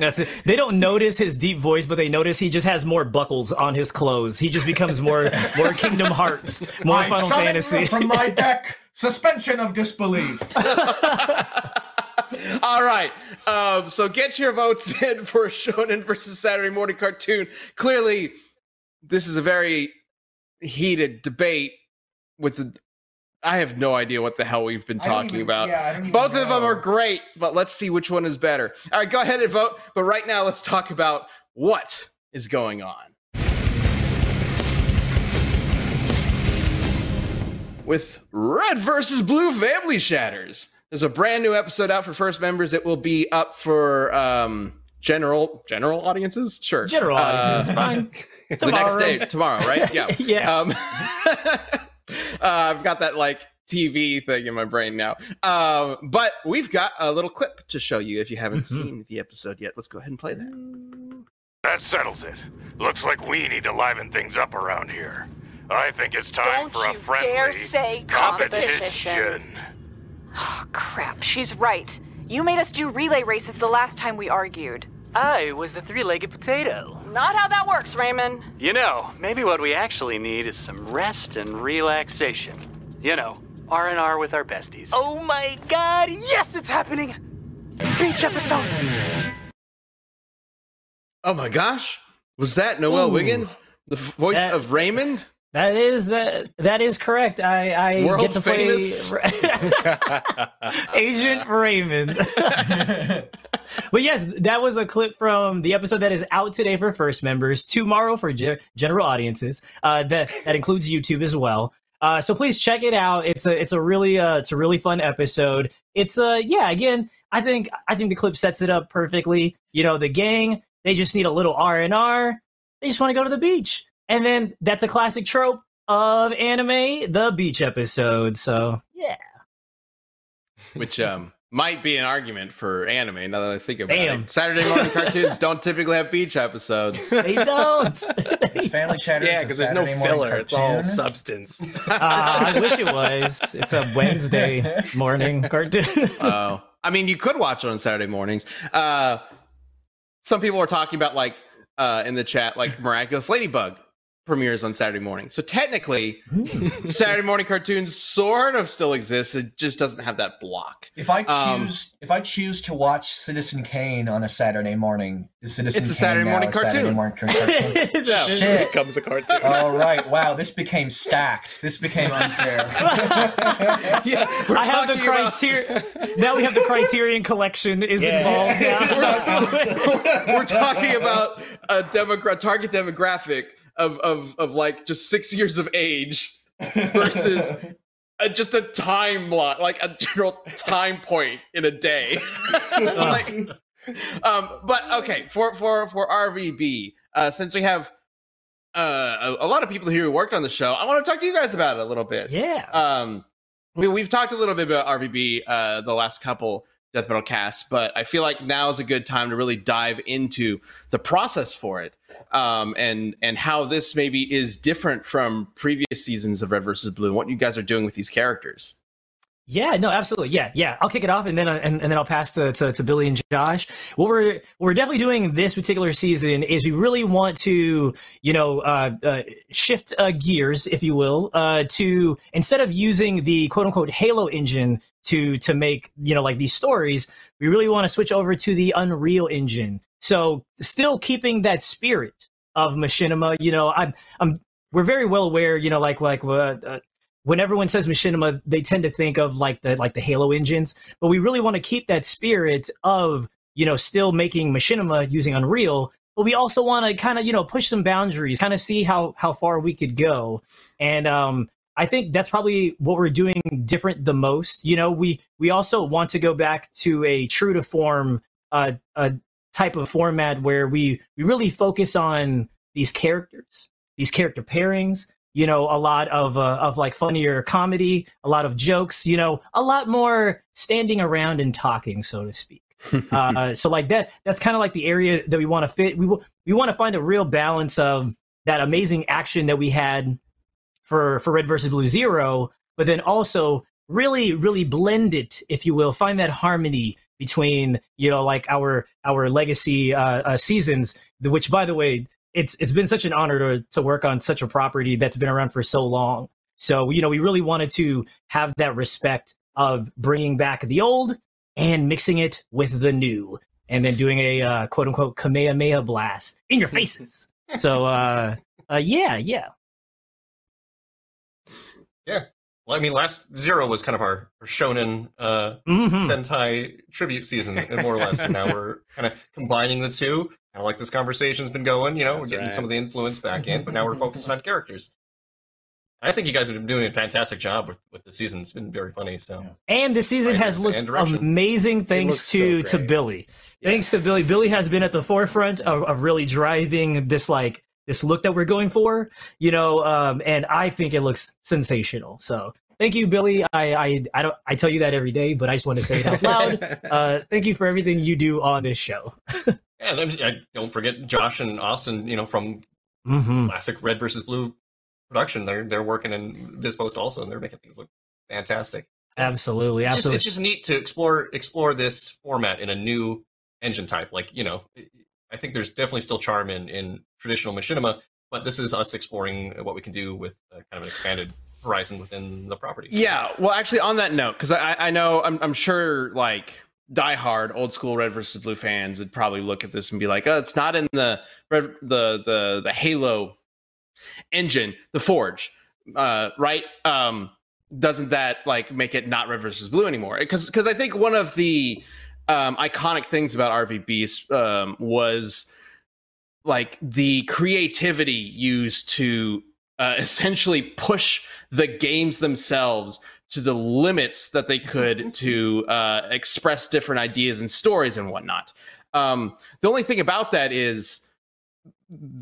That's it. They don't notice his deep voice, but they notice he just has more buckles on his clothes. He just becomes more, more Kingdom Hearts, more I Final Fantasy. From my deck, suspension of disbelief. All right. Um, so get your votes in for Shonen versus Saturday morning cartoon. Clearly, this is a very heated debate with the. I have no idea what the hell we've been talking even, about. Yeah, Both know. of them are great, but let's see which one is better. All right, go ahead and vote. But right now, let's talk about what is going on. With Red versus. Blue Family Shatters. There's a brand new episode out for first members. It will be up for um, general general audiences? Sure. General audiences, uh, fine. The next day, tomorrow, right? Yeah. yeah. Um, Uh, I've got that like T V thing in my brain now. Um, but we've got a little clip to show you if you haven't mm-hmm. seen the episode yet. Let's go ahead and play that. That settles it. Looks like we need to liven things up around here. I think it's time Don't for a friendly dare say competition. competition. Oh, crap. She's right. You made us do relay races the last time we argued. I was the three-legged potato. Not how that works, Raymond. You know, maybe what we actually need is some rest and relaxation. You know, R and R with our besties. Oh my god, yes, it's happening! Beach episode! Oh my gosh, was that Noelle Ooh, Wiggins? The voice that, of Raymond? That is that. That is correct. I, I World get to famous. play Agent Raymond. But yes, that was a clip from the episode that is out today for first members, tomorrow for ge- general audiences. Uh, that that includes YouTube as well. Uh, so please check it out. It's a it's a really uh, it's a really fun episode. It's uh yeah again I think I think the clip sets it up perfectly. You know the gang they just need a little R and R. They just want to go to the beach, and then that's a classic trope of anime, the beach episode. So yeah, which um. might be an argument for anime, now that I think about Damn. it. Saturday morning cartoons don't typically have beach episodes. They don't. It's family chatters. Yeah, because there's no filler. It's all substance. Uh, I wish it was. It's a Wednesday morning cartoon. Oh, uh, I mean, you could watch it on Saturday mornings. Uh, some people are talking about, like, uh, in the chat, like, Miraculous Ladybug. premieres on Saturday morning. So technically, Saturday morning cartoons sort of still exists. It just doesn't have that block. If I choose, um, if I choose to watch Citizen Kane on a Saturday morning, is Citizen it's Kane a Saturday now morning a cartoon. Saturday morning cartoon? Yeah, shit. It becomes a cartoon. All right. Wow. This became stacked. This became unfair. Yeah, we're I have the criteria. About... Now we have the Criterion Collection is yeah. involved. Yeah. Now. We're, we're talking about a demogra- target demographic. Of, of of like just six years of age versus a, just a time block, like a general time point in a day. Like, um, but okay, for for for R V B, uh, since we have uh, a, a lot of people here who worked on the show, I want to talk to you guys about it a little bit. Yeah. Um, we we've talked a little bit about R V B uh, the last couple Death Battle casts, but I feel like now is a good time to really dive into the process for it, um, and and how this maybe is different from previous seasons of Red versus. Blue, and what you guys are doing with these characters. Yeah, no, absolutely. Yeah, yeah. I'll kick it off, and then and, and then I'll pass to, to to Billy and Josh. What we're what we're definitely doing this particular season is we really want to, you know, uh, uh, shift uh, gears, if you will, uh, to instead of using the quote unquote Halo engine to to make, you know, like these stories, we really want to switch over to the Unreal Engine. So still keeping that spirit of Machinima. You know, I'm I'm we're very well aware, you know, like like what. Uh, When everyone says Machinima, they tend to think of like the like the Halo engines, but we really want to keep that spirit of, you know, still making Machinima using Unreal, but we also want to kind of, you know, push some boundaries, kind of see how how far we could go. And um, I think that's probably what we're doing different the most. You know, we we also want to go back to a true to form uh, a type of format where we we really focus on these characters, these character pairings. You know, a lot of uh, of like funnier comedy, a lot of jokes, you know, a lot more standing around and talking, so to speak. Uh, so like that, that's kind of like the area that we want to fit. We w- we want to find a real balance of that amazing action that we had for, for Red versus. Blue Zero, but then also really, really blend it, if you will, find that harmony between, you know, like our our legacy uh, uh, seasons, which, by the way, It's it's been such an honor to to work on such a property that's been around for so long. So, you know, we really wanted to have that respect of bringing back the old and mixing it with the new, and then doing a uh, quote unquote Kamehameha blast in your faces. So, uh, uh, yeah, yeah, yeah. Well, I mean, last Zero was kind of our, our shonen uh, mm-hmm. Sentai tribute season, and more or less. And now we're kind of combining the two. I like this conversation's been going, you know, That's getting right. some of the influence back in, but now we're focusing on characters. I think you guys have been doing a fantastic job with, with the season. It's been very funny. So, yeah. And this season has looked amazing, thanks to, so to Billy. Yeah. Thanks to Billy. Billy has been at the forefront of, of really driving this like this look that we're going for, you know. Um, and I think it looks sensational. So, thank you, Billy. I I I don't I tell you that every day, but I just want to say it out loud. Uh, thank you for everything you do on this show. And I, mean, I don't forget Josh and Austin, you know, from mm-hmm. classic Red versus. Blue production. They're they're working in this post also, and they're making things look fantastic. Absolutely, it's absolutely. Just, it's just neat to explore explore this format in a new engine type. Like, you know, I think there's definitely still charm in, in traditional Machinima, but this is us exploring what we can do with kind of an expanded horizon within the property. Yeah, well, actually, on that note, because I I know I'm I'm sure like. Diehard old school Red versus. Blue fans would probably look at this and be like, "Oh, it's not in the the the the Halo engine, the Forge, uh, right? Um, doesn't that like make it not Red versus. Blue anymore?" Because because I think one of the um, iconic things about R V B um, was like the creativity used to uh, essentially push the games themselves to the limits that they could to uh, express different ideas and stories and whatnot. Um, the only thing about that is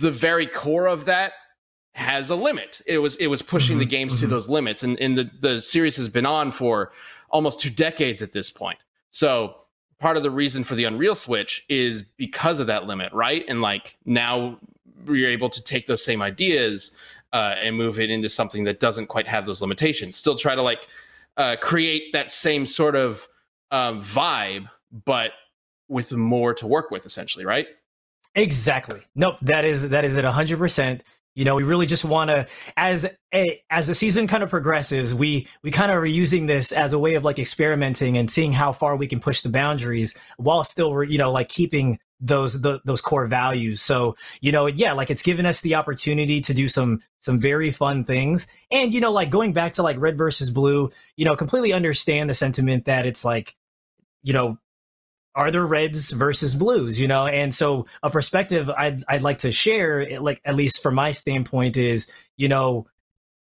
the very core of that has a limit. It was it was pushing mm-hmm. the games mm-hmm. to those limits, and, and the, the series has been on for almost two decades at this point. So part of the reason for the Unreal switch is because of that limit, right? And like now we're able to take those same ideas Uh, and move it into something that doesn't quite have those limitations. Still try to like uh, create that same sort of um, vibe, but with more to work with, essentially, right? Exactly. Nope. That is that is it. A hundred percent. You know, we really just want to, as a, as the season kind of progresses, we we kind of are using this as a way of like experimenting and seeing how far we can push the boundaries while still, you know, like keeping those the, those core values. So, you know, yeah, like it's given us the opportunity to do some some very fun things. And, you know, like going back to like Red versus. Blue, you know, completely understand the sentiment that it's like, you know, are there reds versus blues, you know? And so a perspective I'd, I'd like to share, like at least from my standpoint, is, you know,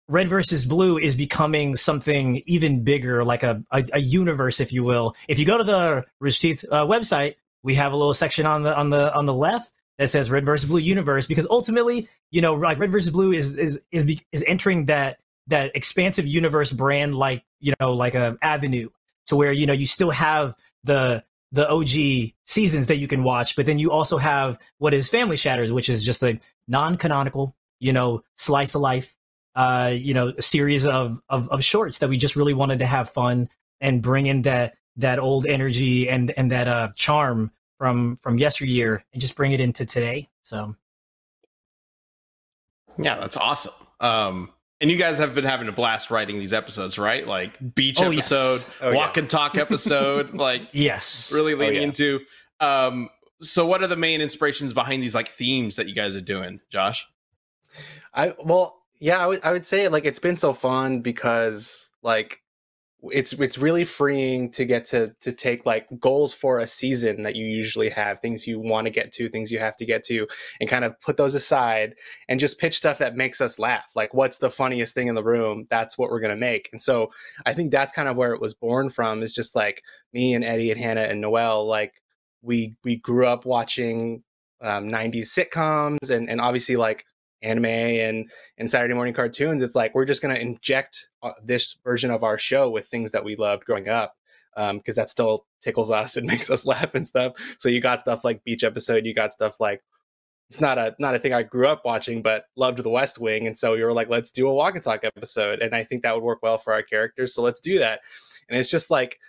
red versus blue is becoming something even bigger, like a, a, a universe, if you will. If you go to the Rooster Teeth uh, website, we have a little section on the on the on the left that says red versus blue universe, because ultimately, you know, like red versus blue is is is is entering that that expansive universe brand, like, you know, like a avenue to where, you know, you still have the the O G seasons that you can watch, but then you also have what is Family Shatters, which is just a non-canonical, you know, slice of life, uh, you know, a series of, of of shorts that we just really wanted to have fun and bring in that that old energy and and that uh charm from from yesteryear and just bring it into today. So, yeah, that's awesome. Um, and you guys have been having a blast writing these episodes, right? Like beach oh, episode, yes. oh, walk yeah. and talk episode, like yes, really leaning oh, yeah. into. Um, so what are the main inspirations behind these like themes that you guys are doing, Josh? I, well, yeah, I, w- I would say like, it's been so fun because like, it's, it's really freeing to get to, to take like goals for a season that you usually have, things you want to get to, things you have to get to, and kind of put those aside and just pitch stuff that makes us laugh. Like, what's the funniest thing in the room? That's what we're going to make. And so I think that's kind of where it was born from, is just like me and Eddie and Hannah and Noelle. Like we, we grew up watching um, nineties sitcoms and, and obviously like anime and and Saturday morning cartoons. It's like we're just going to inject this version of our show with things that we loved growing up, um because that still tickles us and makes us laugh and stuff. So you got stuff like beach episode, you got stuff like, it's not a not a thing I grew up watching but loved The West Wing, and so we were like, let's do a walk and talk episode, and I think that would work well for our characters, so let's do that. And it's just like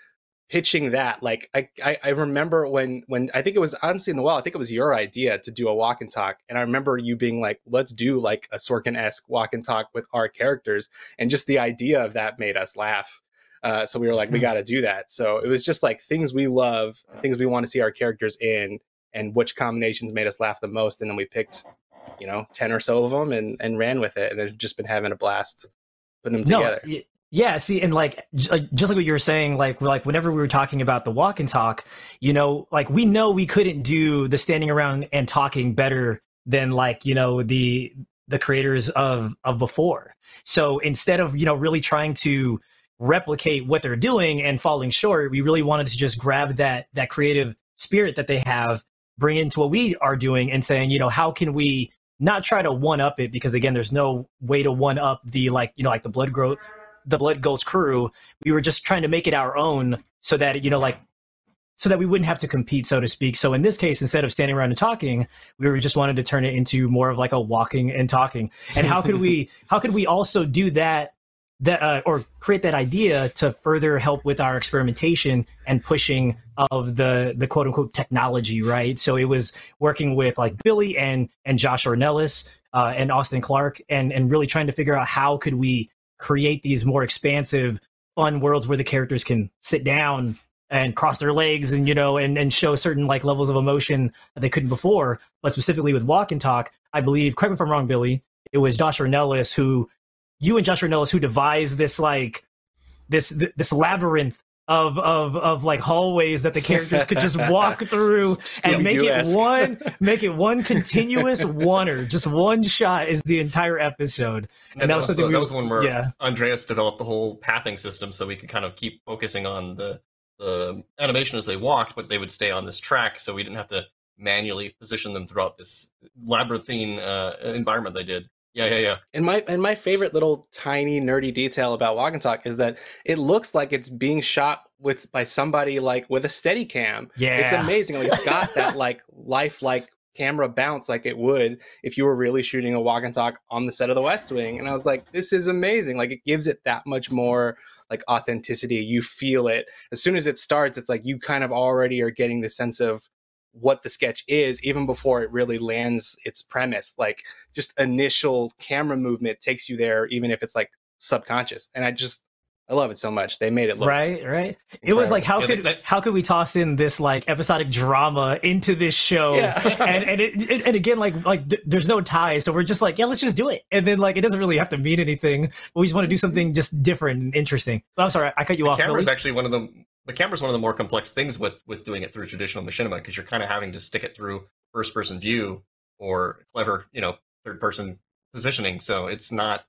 pitching that. Like I, I, I remember when, when I think it was honestly in the well, I think it was your idea to do a walk and talk. And I remember you being like, let's do like a Sorkin-esque walk and talk with our characters. And just the idea of that made us laugh. Uh, so we were like, we got to do that. So it was just like things we love, things we want to see our characters in, and which combinations made us laugh the most. And then we picked, you know, ten or so of them and, and ran with it. And I've just been having a blast putting them together. No, it- Yeah, see, and like, like just like what you were saying, like like whenever we were talking about the walk and talk, you know, like we know we couldn't do the standing around and talking better than like, you know, the the creators of of before. So instead of, you know, really trying to replicate what they're doing and falling short, we really wanted to just grab that that creative spirit that they have, bring into what we are doing, and saying, you know, how can we not try to one up it? Because again, there's no way to one up the, like, you know, like the blood growth. The Blood Ghost crew, we were just trying to make it our own so that, you know, like, so that we wouldn't have to compete, so to speak. So in this case, instead of standing around and talking, we were just wanted to turn it into more of like a walking and talking. And how could we, how could we also do that, that, uh, or create that idea to further help with our experimentation and pushing of the, the quote unquote technology, right? So it was working with like Billy and, and Josh Ornelas, uh, and Austin Clark, and, and really trying to figure out how could we create these more expansive, fun worlds where the characters can sit down and cross their legs and, you know, and, and show certain like levels of emotion that they couldn't before. But specifically with walk and talk, I believe, correct me if I'm wrong, Billy, it was Josh Ornelas who, you and Josh Ornelas who devised this, like this, th- this labyrinth of, of, of like hallways that the characters could just walk through and make it one, make it one continuous one-er, just one shot is the entire episode. And That's that was also, something we, that was when where yeah. Andreas developed the whole pathing system so we could kind of keep focusing on the, the animation as they walked, but they would stay on this track. So we didn't have to manually position them throughout this labyrinthine uh, environment they did. Yeah, yeah, yeah. And my and my favorite little tiny nerdy detail about Walk and Talk is that it looks like it's being shot with by somebody like with a Steadicam. Yeah, it's amazing. Like, it's got that like lifelike camera bounce like it would if you were really shooting a Walk and Talk on the set of The West Wing. And I was like, this is amazing. Like, it gives it that much more like authenticity. You feel it as soon as it starts. It's like you kind of already are getting the sense of what the sketch is even before it really lands its premise. Like, just initial camera movement takes you there, even if it's like subconscious. And I just, I love it so much. They made it look right, right. Incredible. It was like, how yeah, could that, how could we toss in this like episodic drama into this show? Yeah. and and it, it and again, like like th- there's no tie, so we're just like, yeah, let's just do it. And then like it doesn't really have to mean anything, but we just want to do something just different and interesting. But I'm sorry, I cut you the off. Camera's actually one of the the camera's one of the more complex things with with doing it through traditional machinima, because you're kind of having to stick it through first person view or clever, you know, third person positioning. So it's not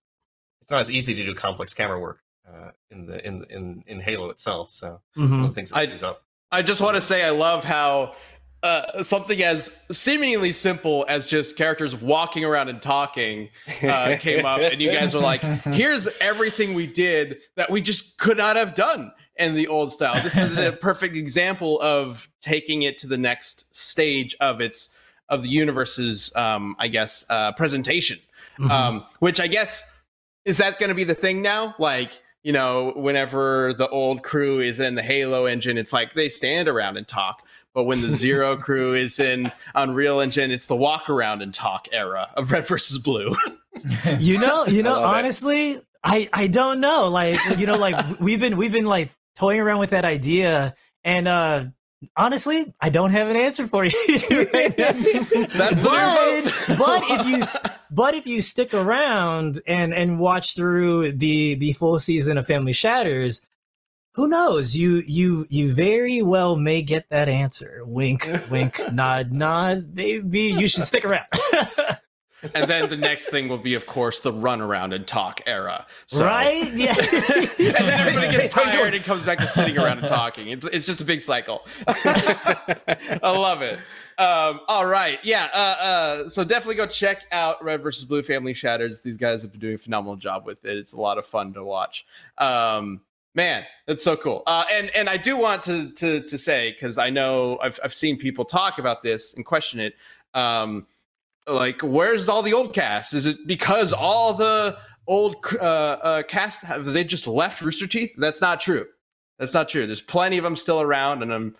it's not as easy to do complex camera work. Uh, in the in in in Halo itself, so mm-hmm. one of the things that comes up. I just want to say I love how uh, something as seemingly simple as just characters walking around and talking uh, came up, and you guys were like, "Here's everything we did that we just could not have done in the old style." This is a perfect example of taking it to the next stage of its of the universe's, um, I guess, uh, presentation. Mm-hmm. Um, which I guess is that going to be the thing now, like. You know, whenever the old crew is in the Halo engine, it's like they stand around and talk. But when the Zero crew is in Unreal Engine, it's the walk around and talk era of Red versus. Blue. You know, you know, honestly, it. I I don't know. Like, you know, like we've been we've been like toying around with that idea, and uh, honestly, I don't have an answer for you. Right now. That's but, the new but if you. But if you stick around and, and watch through the, the full season of Family Shatters, who knows? You you you very well may get that answer. Wink, wink, nod, nod. Maybe you should stick around. And then the next thing will be, of course, the run around and talk era. So. Right? Yeah. And then everybody gets tired and comes back to sitting around and talking. It's it's just a big cycle. I love it. Um, all right. Yeah. Uh, uh, so definitely go check out Red versus. Blue Family Shatters. These guys have been doing a phenomenal job with it. It's a lot of fun to watch. Um, man, that's so cool. Uh, and, and I do want to, to, to say, cause I know I've, I've seen people talk about this and question it. Um, like, where's all the old cast? Is it because all the old, uh, uh, cast have they just left Rooster Teeth? That's not true. That's not true. There's plenty of them still around, and I'm,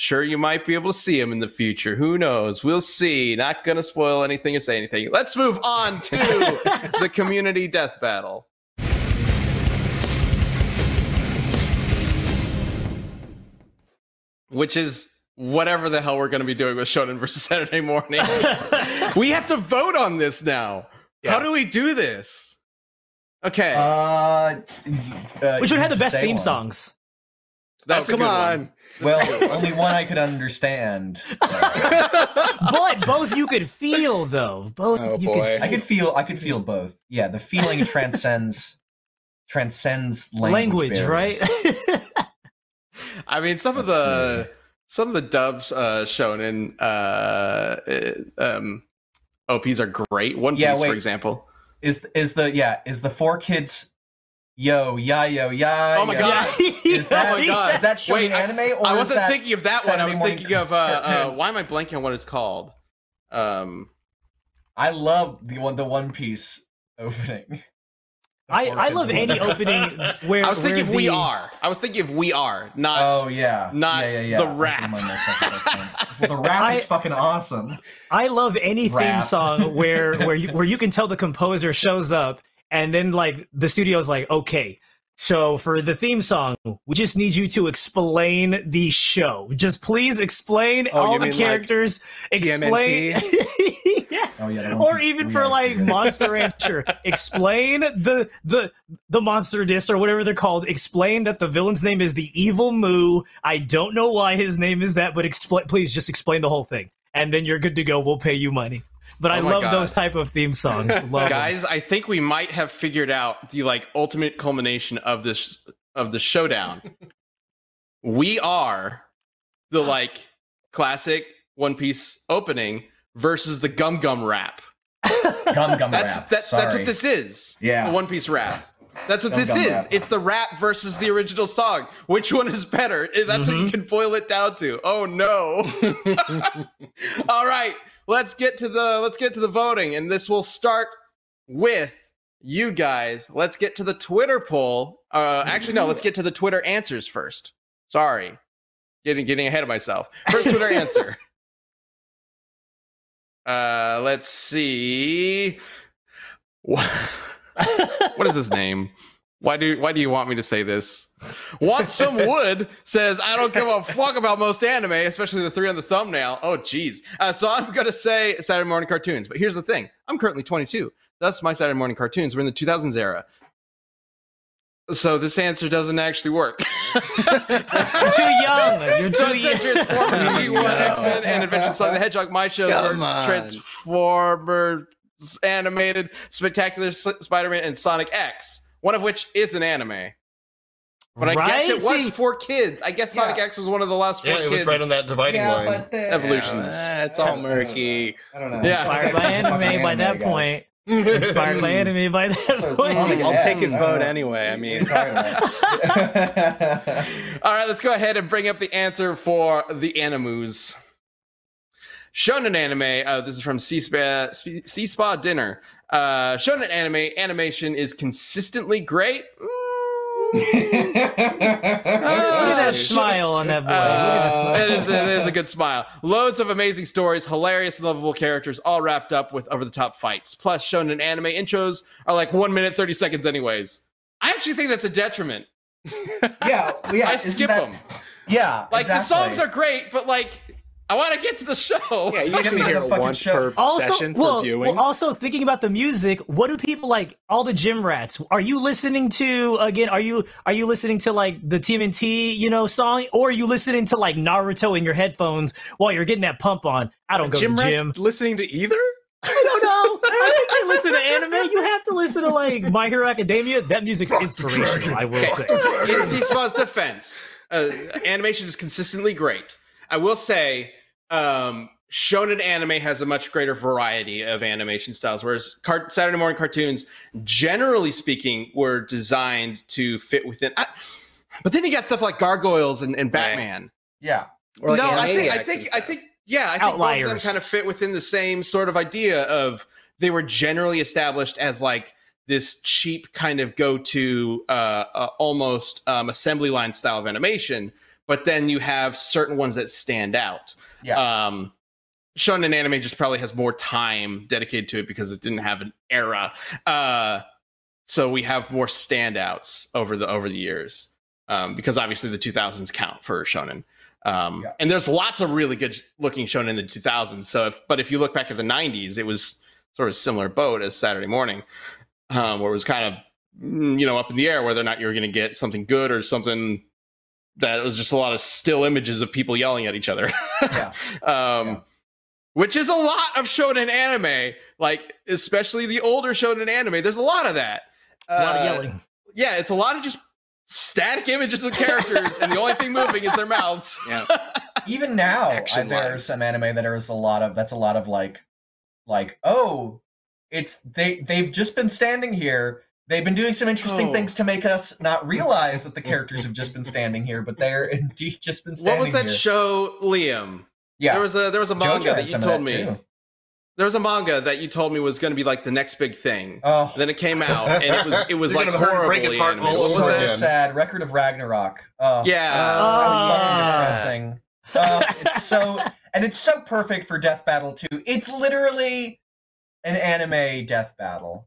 sure, you might be able to see him in the future. Who knows? We'll see. Not going to spoil anything or say anything. Let's move on to the community death battle. Which is whatever the hell we're going to be doing with Shonen versus. Saturday Morning. We have to vote on this now. Yeah. How do we do this? Okay. Uh, uh, we should have the best theme one. songs. That's oh, come on. One. Well, only one I could understand. But both you could feel, though. Both oh, you boy. could feel. I could feel I could feel both. Yeah, the feeling transcends transcends language. Language, barriers. Right? I mean, some Let's of the see. some of the dubs uh, shown in uh, um, O Ps are great. One yeah, Piece, wait. for example. Is is the yeah, is the four kids Yo, ya, yo, ya. Oh my yo. god! Is that, oh my god! Is that showing Wait, anime? Or I wasn't that thinking of that one. I was thinking of uh, uh, why am I blanking on what it's called? Um, I love the one, the One Piece opening. I, I love any opening where I was thinking of the... we are. I was thinking of we are not. Oh yeah, not yeah, yeah, yeah. the rap. Well, the rap I, is fucking awesome. I love any rap. theme song where where you, where you can tell the composer shows up. And then, like, the studio's like, okay, so for the theme song, we just need you to explain the show. Just please explain oh, all the characters. Like explain. yeah. Oh, yeah, or even for, like, Monster Rancher. Explain the, the, the monster disc or whatever they're called. Explain that the villain's name is the Evil Moo. I don't know why his name is that, but explain, please just explain the whole thing. And then you're good to go. We'll pay you money. But oh I love God. those type of theme songs. Love Guys, them. I think we might have figured out the like ultimate culmination of this of the showdown. We are the like classic One Piece opening versus the Gum Gum rap. Gum Gum that's, rap. That, Sorry. That's what this is. Yeah, the One Piece rap. That's what gum, this gum is. Rap. It's the rap versus the original song. Which one is better? That's mm-hmm. what you can boil it down to. Oh no! All right. Let's get to the let's get to the voting, and this will start with you guys. Let's get to the Twitter poll. Uh, actually, no, let's get to the Twitter answers first. Sorry, getting getting ahead of myself. First Twitter answer. Uh, let's see. What, what is his name? Why do why do you want me to say this? Want Some Wood says, I don't give a fuck about most anime, especially the three on the thumbnail. Oh, geez. Uh, so I'm going to say Saturday morning cartoons. But here's the thing. I'm currently twenty-two. Thus, my Saturday morning cartoons were in the two thousands era. So this answer doesn't actually work. You're too young. You're too young. Transformers, G one, X-Men, and Adventures of Sonic the Hedgehog. My shows Come were on. Transformers, Animated, Spectacular Spider-Man, and Sonic X. One of which is an anime. But I right? guess it was for kids. I guess Sonic yeah. X was one of the last four yeah, kids. Yeah, it was right on that dividing yeah, line. But the, Evolutions. Yeah, it's all murky. I don't know. I don't know. Yeah. Inspired by anime by that point. Inspired by anime by that so point. I'll, I'll take his vote anyway. I mean. All right, let's go ahead and bring up the answer for the Animus. Shonen anime. Uh, this is from C-Spa, C-Spa Dinner. Uh, shonen anime animation is consistently great. Oh, that smile on that boy. Uh, it, is, it is a good smile. Loads of amazing stories, hilarious and lovable characters, all wrapped up with over-the-top fights. Plus, shonen anime intros are like one minute, thirty seconds anyways. I actually think that's a detriment. Yeah, yeah. I skip that... them. Yeah, Like, exactly. The songs are great, but like... I want to get to the show. Yeah, you get to hear it once per also, session well, per viewing. Well, also thinking about the music, what do people like? All the gym rats. Are you listening to again? Are you are you listening to like the T M N T you know song, or are you listening to like Naruto in your headphones while you're getting that pump on? I don't go gym to the gym. Rats listening to either. I don't know. I think you listen to anime. You have to listen to like My Hero Academia. That music's Rock inspirational. I will say. In C-Spa's defense, uh, animation is consistently great. I will say. Um, shonen anime has a much greater variety of animation styles, whereas car- Saturday morning cartoons, generally speaking, were designed to fit within. I, but then you got stuff like Gargoyles and, and Batman. Right. Yeah. Or like no, I think, I think, I think, yeah, I think Outliers. Both of them kind of fit within the same sort of idea of they were generally established as like this cheap kind of go-to, uh, uh almost um, assembly line style of animation. But then you have certain ones that stand out. Yeah. Um, shonen anime just probably has more time dedicated to it because it didn't have an era. Uh, so we have more standouts over the over the years um, because obviously the two thousands count for shonen. Um, yeah. And there's lots of really good looking shonen in the two thousands. So, if, but if you look back at the nineties, it was sort of a similar boat as Saturday morning, um, where it was kind of you know up in the air whether or not you were going to get something good or something. That was just a lot of still images of people yelling at each other. Yeah. um, yeah. Which is a lot of shonen anime, like especially the older shonen anime. There's a lot of that. It's uh, a lot of yelling. Yeah, it's a lot of just static images of characters, and the only thing moving is their mouths. Yeah. Even now, I, there are some anime that there's a lot of. That's a lot of like, like oh, it's they they've just been standing here. They've been doing some interesting oh. things to make us not realize that the characters have just been standing here, but they're indeed just been standing here. What was that here. show, Liam? Yeah. There was a there was a manga JoJo that you told that me. Too. There was a manga that you told me was going to be like the next big thing. Oh. Then it came out and it was it was like horrible. Break his heart. What was so that? Sad. Record of Ragnarok. Oh. Yeah. Oh. Fucking depressing. Oh, it's so and it's so perfect for Death Battle too. It's literally an anime Death Battle.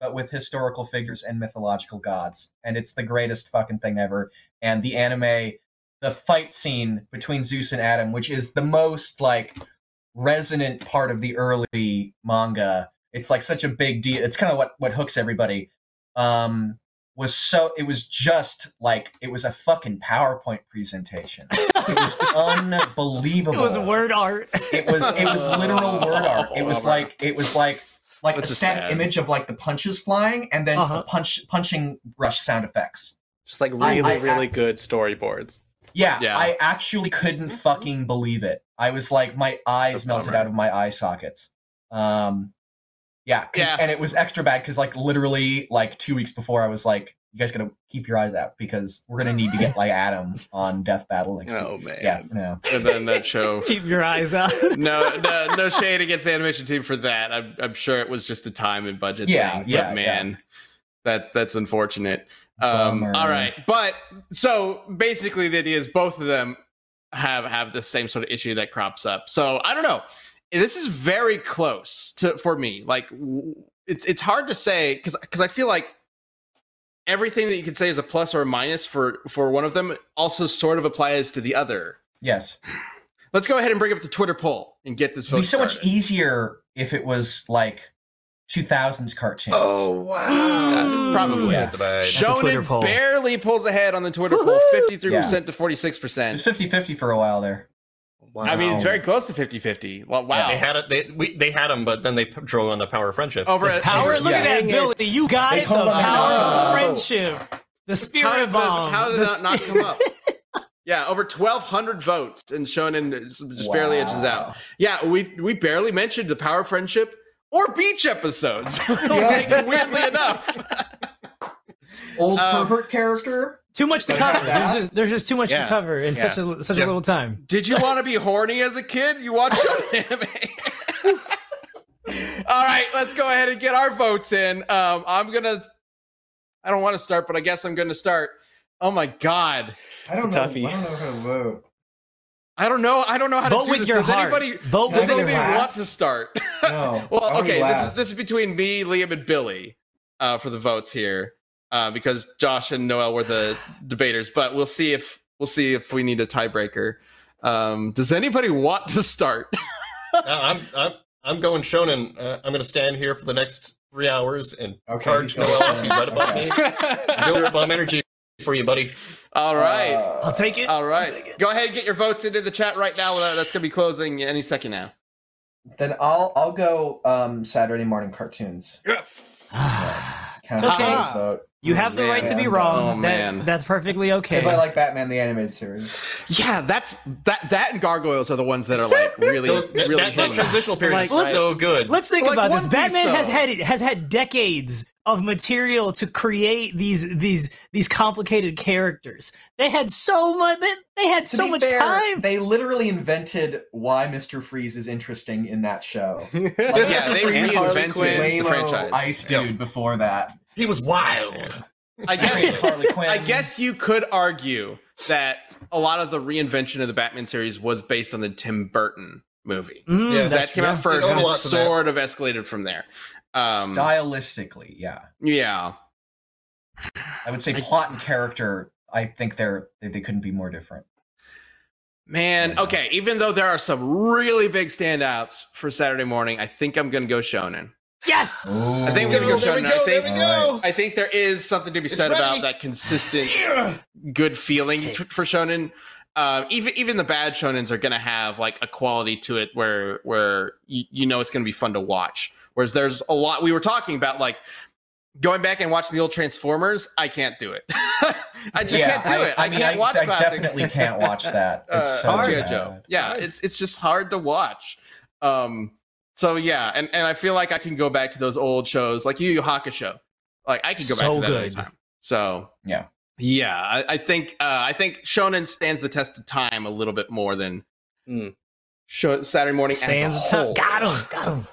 But with historical figures and mythological gods. And it's the greatest fucking thing ever. And the anime, the fight scene between Zeus and Adam, which is the most, like, resonant part of the early manga. It's, like, such a big deal. It's kind of what, what hooks everybody. Um, was so... It was just, like, it was a fucking PowerPoint presentation. It was unbelievable. It was word art. It was, it was literal word art. It was, like, it was, like... Like That's a static sad. image of like the punches flying and then uh-huh. the punch punching brush sound effects. Just like really, I, I, really good storyboards. Yeah, yeah, I actually couldn't fucking believe it. I was like, my eyes melted out of my eye sockets. Um, yeah, yeah, and it was extra bad because like literally like two weeks before I was like, you guys gotta keep your eyes out because we're gonna need to get like Adam on Death Battle next week. Oh man, yeah, no. And then that show. Keep your eyes out. no, no, no shade against the animation team for that. I'm, I'm sure it was just a time and budget yeah, thing. Yeah, but man, yeah. that that's unfortunate. Um, all right, but so basically, the idea is both of them have have the same sort of issue that crops up. So I don't know. this is very close to for me. Like, it's it's hard to say because because I feel like everything that you could say is a plus or a minus for for one of them also sort of applies to the other. Yes. Let's go ahead and bring up the Twitter poll and get this vote. It'd be so started. Much easier if it was like two thousands cartoons. Oh, wow. Uh, probably. Yeah. Shonen poll barely pulls ahead on the Twitter Woo-hoo! poll, fifty-three percent yeah. to forty-six percent. It was fifty-fifty for a while there. Wow. I mean, it's very close to fifty-fifty. Well, wow. Yeah, they had it. They we, they had them, but then they drew on the power of friendship. Over the power. Look at that, Billy. You got it. The power of friendship. The spirit how bomb. Does, how did that not come up? Yeah, over twelve hundred votes, and Shonen just wow. barely edges out. Yeah, we we barely mentioned the power of friendship or beach episodes. like, weirdly enough, old um, pervert character. Too much to cover. There's just, there's just too much yeah. to cover in yeah. such a such yeah. a little time. Did you want to be horny as a kid? You watch anime. All right, let's go ahead and get our votes in. Um, I'm gonna. I don't want to start, but I guess I'm gonna start. Oh my god! I don't know. Toughie. I don't know how to vote. I don't know. I don't know how vote to do this. Does heart. anybody? Vote does anybody last? want to start? No. Well, okay. This is this is between me, Liam, and Billy uh, for the votes here. Uh, because Josh and Noel were the debaters, but we'll see if we'll see if we need a tiebreaker. Um, does anybody want to start? uh, I'm, I'm I'm going Shonen. Uh, I'm going to stand here for the next three hours and okay, charge Noel up. You right about me. Build bomb energy for you, buddy. All right, uh, I'll take it. All right, it. Go ahead and get your votes into the chat right now. That's going to be closing any second now. Then I'll I'll go um, Saturday morning cartoons. Yes. Kind of okay. vote. You have oh, the man. right to be wrong. Oh, that, man. That's perfectly okay. Because I like Batman the Animated Series. Yeah, that's that. That and Gargoyles are the ones that are like really, Those, that, really. That, that transitional period like, is right? so good. Let's think like about this. Piece, Batman though. has had has had decades of material to create these these these complicated characters. They had so much. They, they had to so much fair, time. They literally invented why Mister Freeze is interesting in that show. Like, yeah, Mister they Freeze reinvented the franchise. Ice dude yeah. before that. He was wild. I guess I guess you could argue that a lot of the reinvention of the Batman series was based on the Tim Burton movie. Mm, yeah, that came yeah, out first and it sort of escalated from there. Um, Stylistically, yeah. Yeah. I would say plot and character, I think they're they, they couldn't be more different. Man, okay, even though there are some really big standouts for Saturday morning, I think I'm going to go Shonen. Yes! Ooh. I think we're going to go Shonen. Go, I, think, go. I think there is something to be said about that consistent yeah. good feeling Thanks. for Shonen. Uh, even even the bad Shonens are going to have like a quality to it where where you, you know it's going to be fun to watch. Whereas there's a lot we were talking about, like going back and watching the old Transformers. I can't do it. I just yeah, can't do I, it. I, I mean, can't I, watch I classic. definitely can't watch that. It's uh, so hard. JoJo. Yeah, it's it's just hard to watch. Um So yeah, and, and I feel like I can go back to those old shows, like Yu Yu Hakusho. Like I can go so back to that any time. So yeah, yeah. I, I think uh, I think Shonen stands the test of time a little bit more than mm. show, Saturday morning stands as a whole. Got him, got him.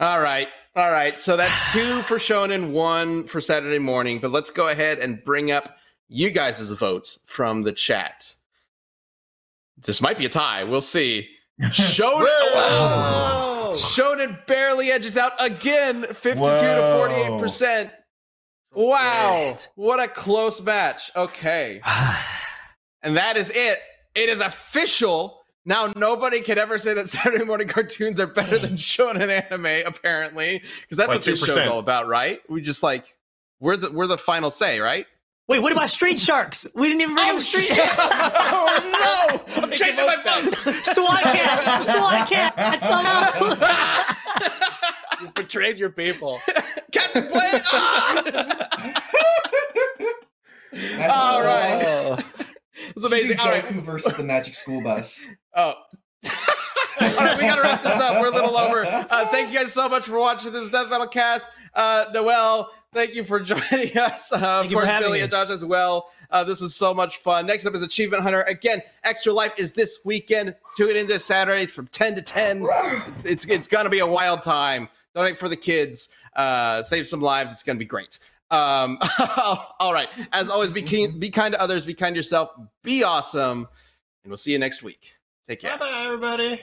All right, all right. So that's two for Shonen, one for Saturday morning. But let's go ahead and bring up you guys' votes from the chat. This might be a tie. We'll see. Shonen. Shonen barely edges out again, fifty-two Whoa. to forty-eight percent. Wow, Great. what a close match. Okay. And that is it. It is official. Now nobody can ever say that Saturday morning cartoons are better than Shonen anime, apparently, because that's like what this show's all about, right? We just like we're the we're the final say, right? Wait, what about Street Sharks? We didn't even bring oh, up Street Sharks. Oh, no. I'm changing my phone. SWAT cats. SWAT cats. Oh, no. You betrayed your people. Captain Planet. Ah! All right. Oh. It's amazing. All right. Versus the Magic School Bus. Oh. All right, we got to wrap this up. We're a little over. Uh, thank you guys so much for watching this Death Battle cast. Uh, Noel. Thank you for joining us. Uh, of course, Billy and Josh as well. Uh, this was so much fun. Next up is Achievement Hunter. Again, Extra Life is this weekend. Tune in this Saturday from ten to ten. It's it's, it's going to be a wild time. Donate for the kids. Uh, save some lives. It's going to be great. Um, all right. As always, be, keen, be kind to others. Be kind to yourself. Be awesome. And we'll see you next week. Take care. Bye-bye, everybody.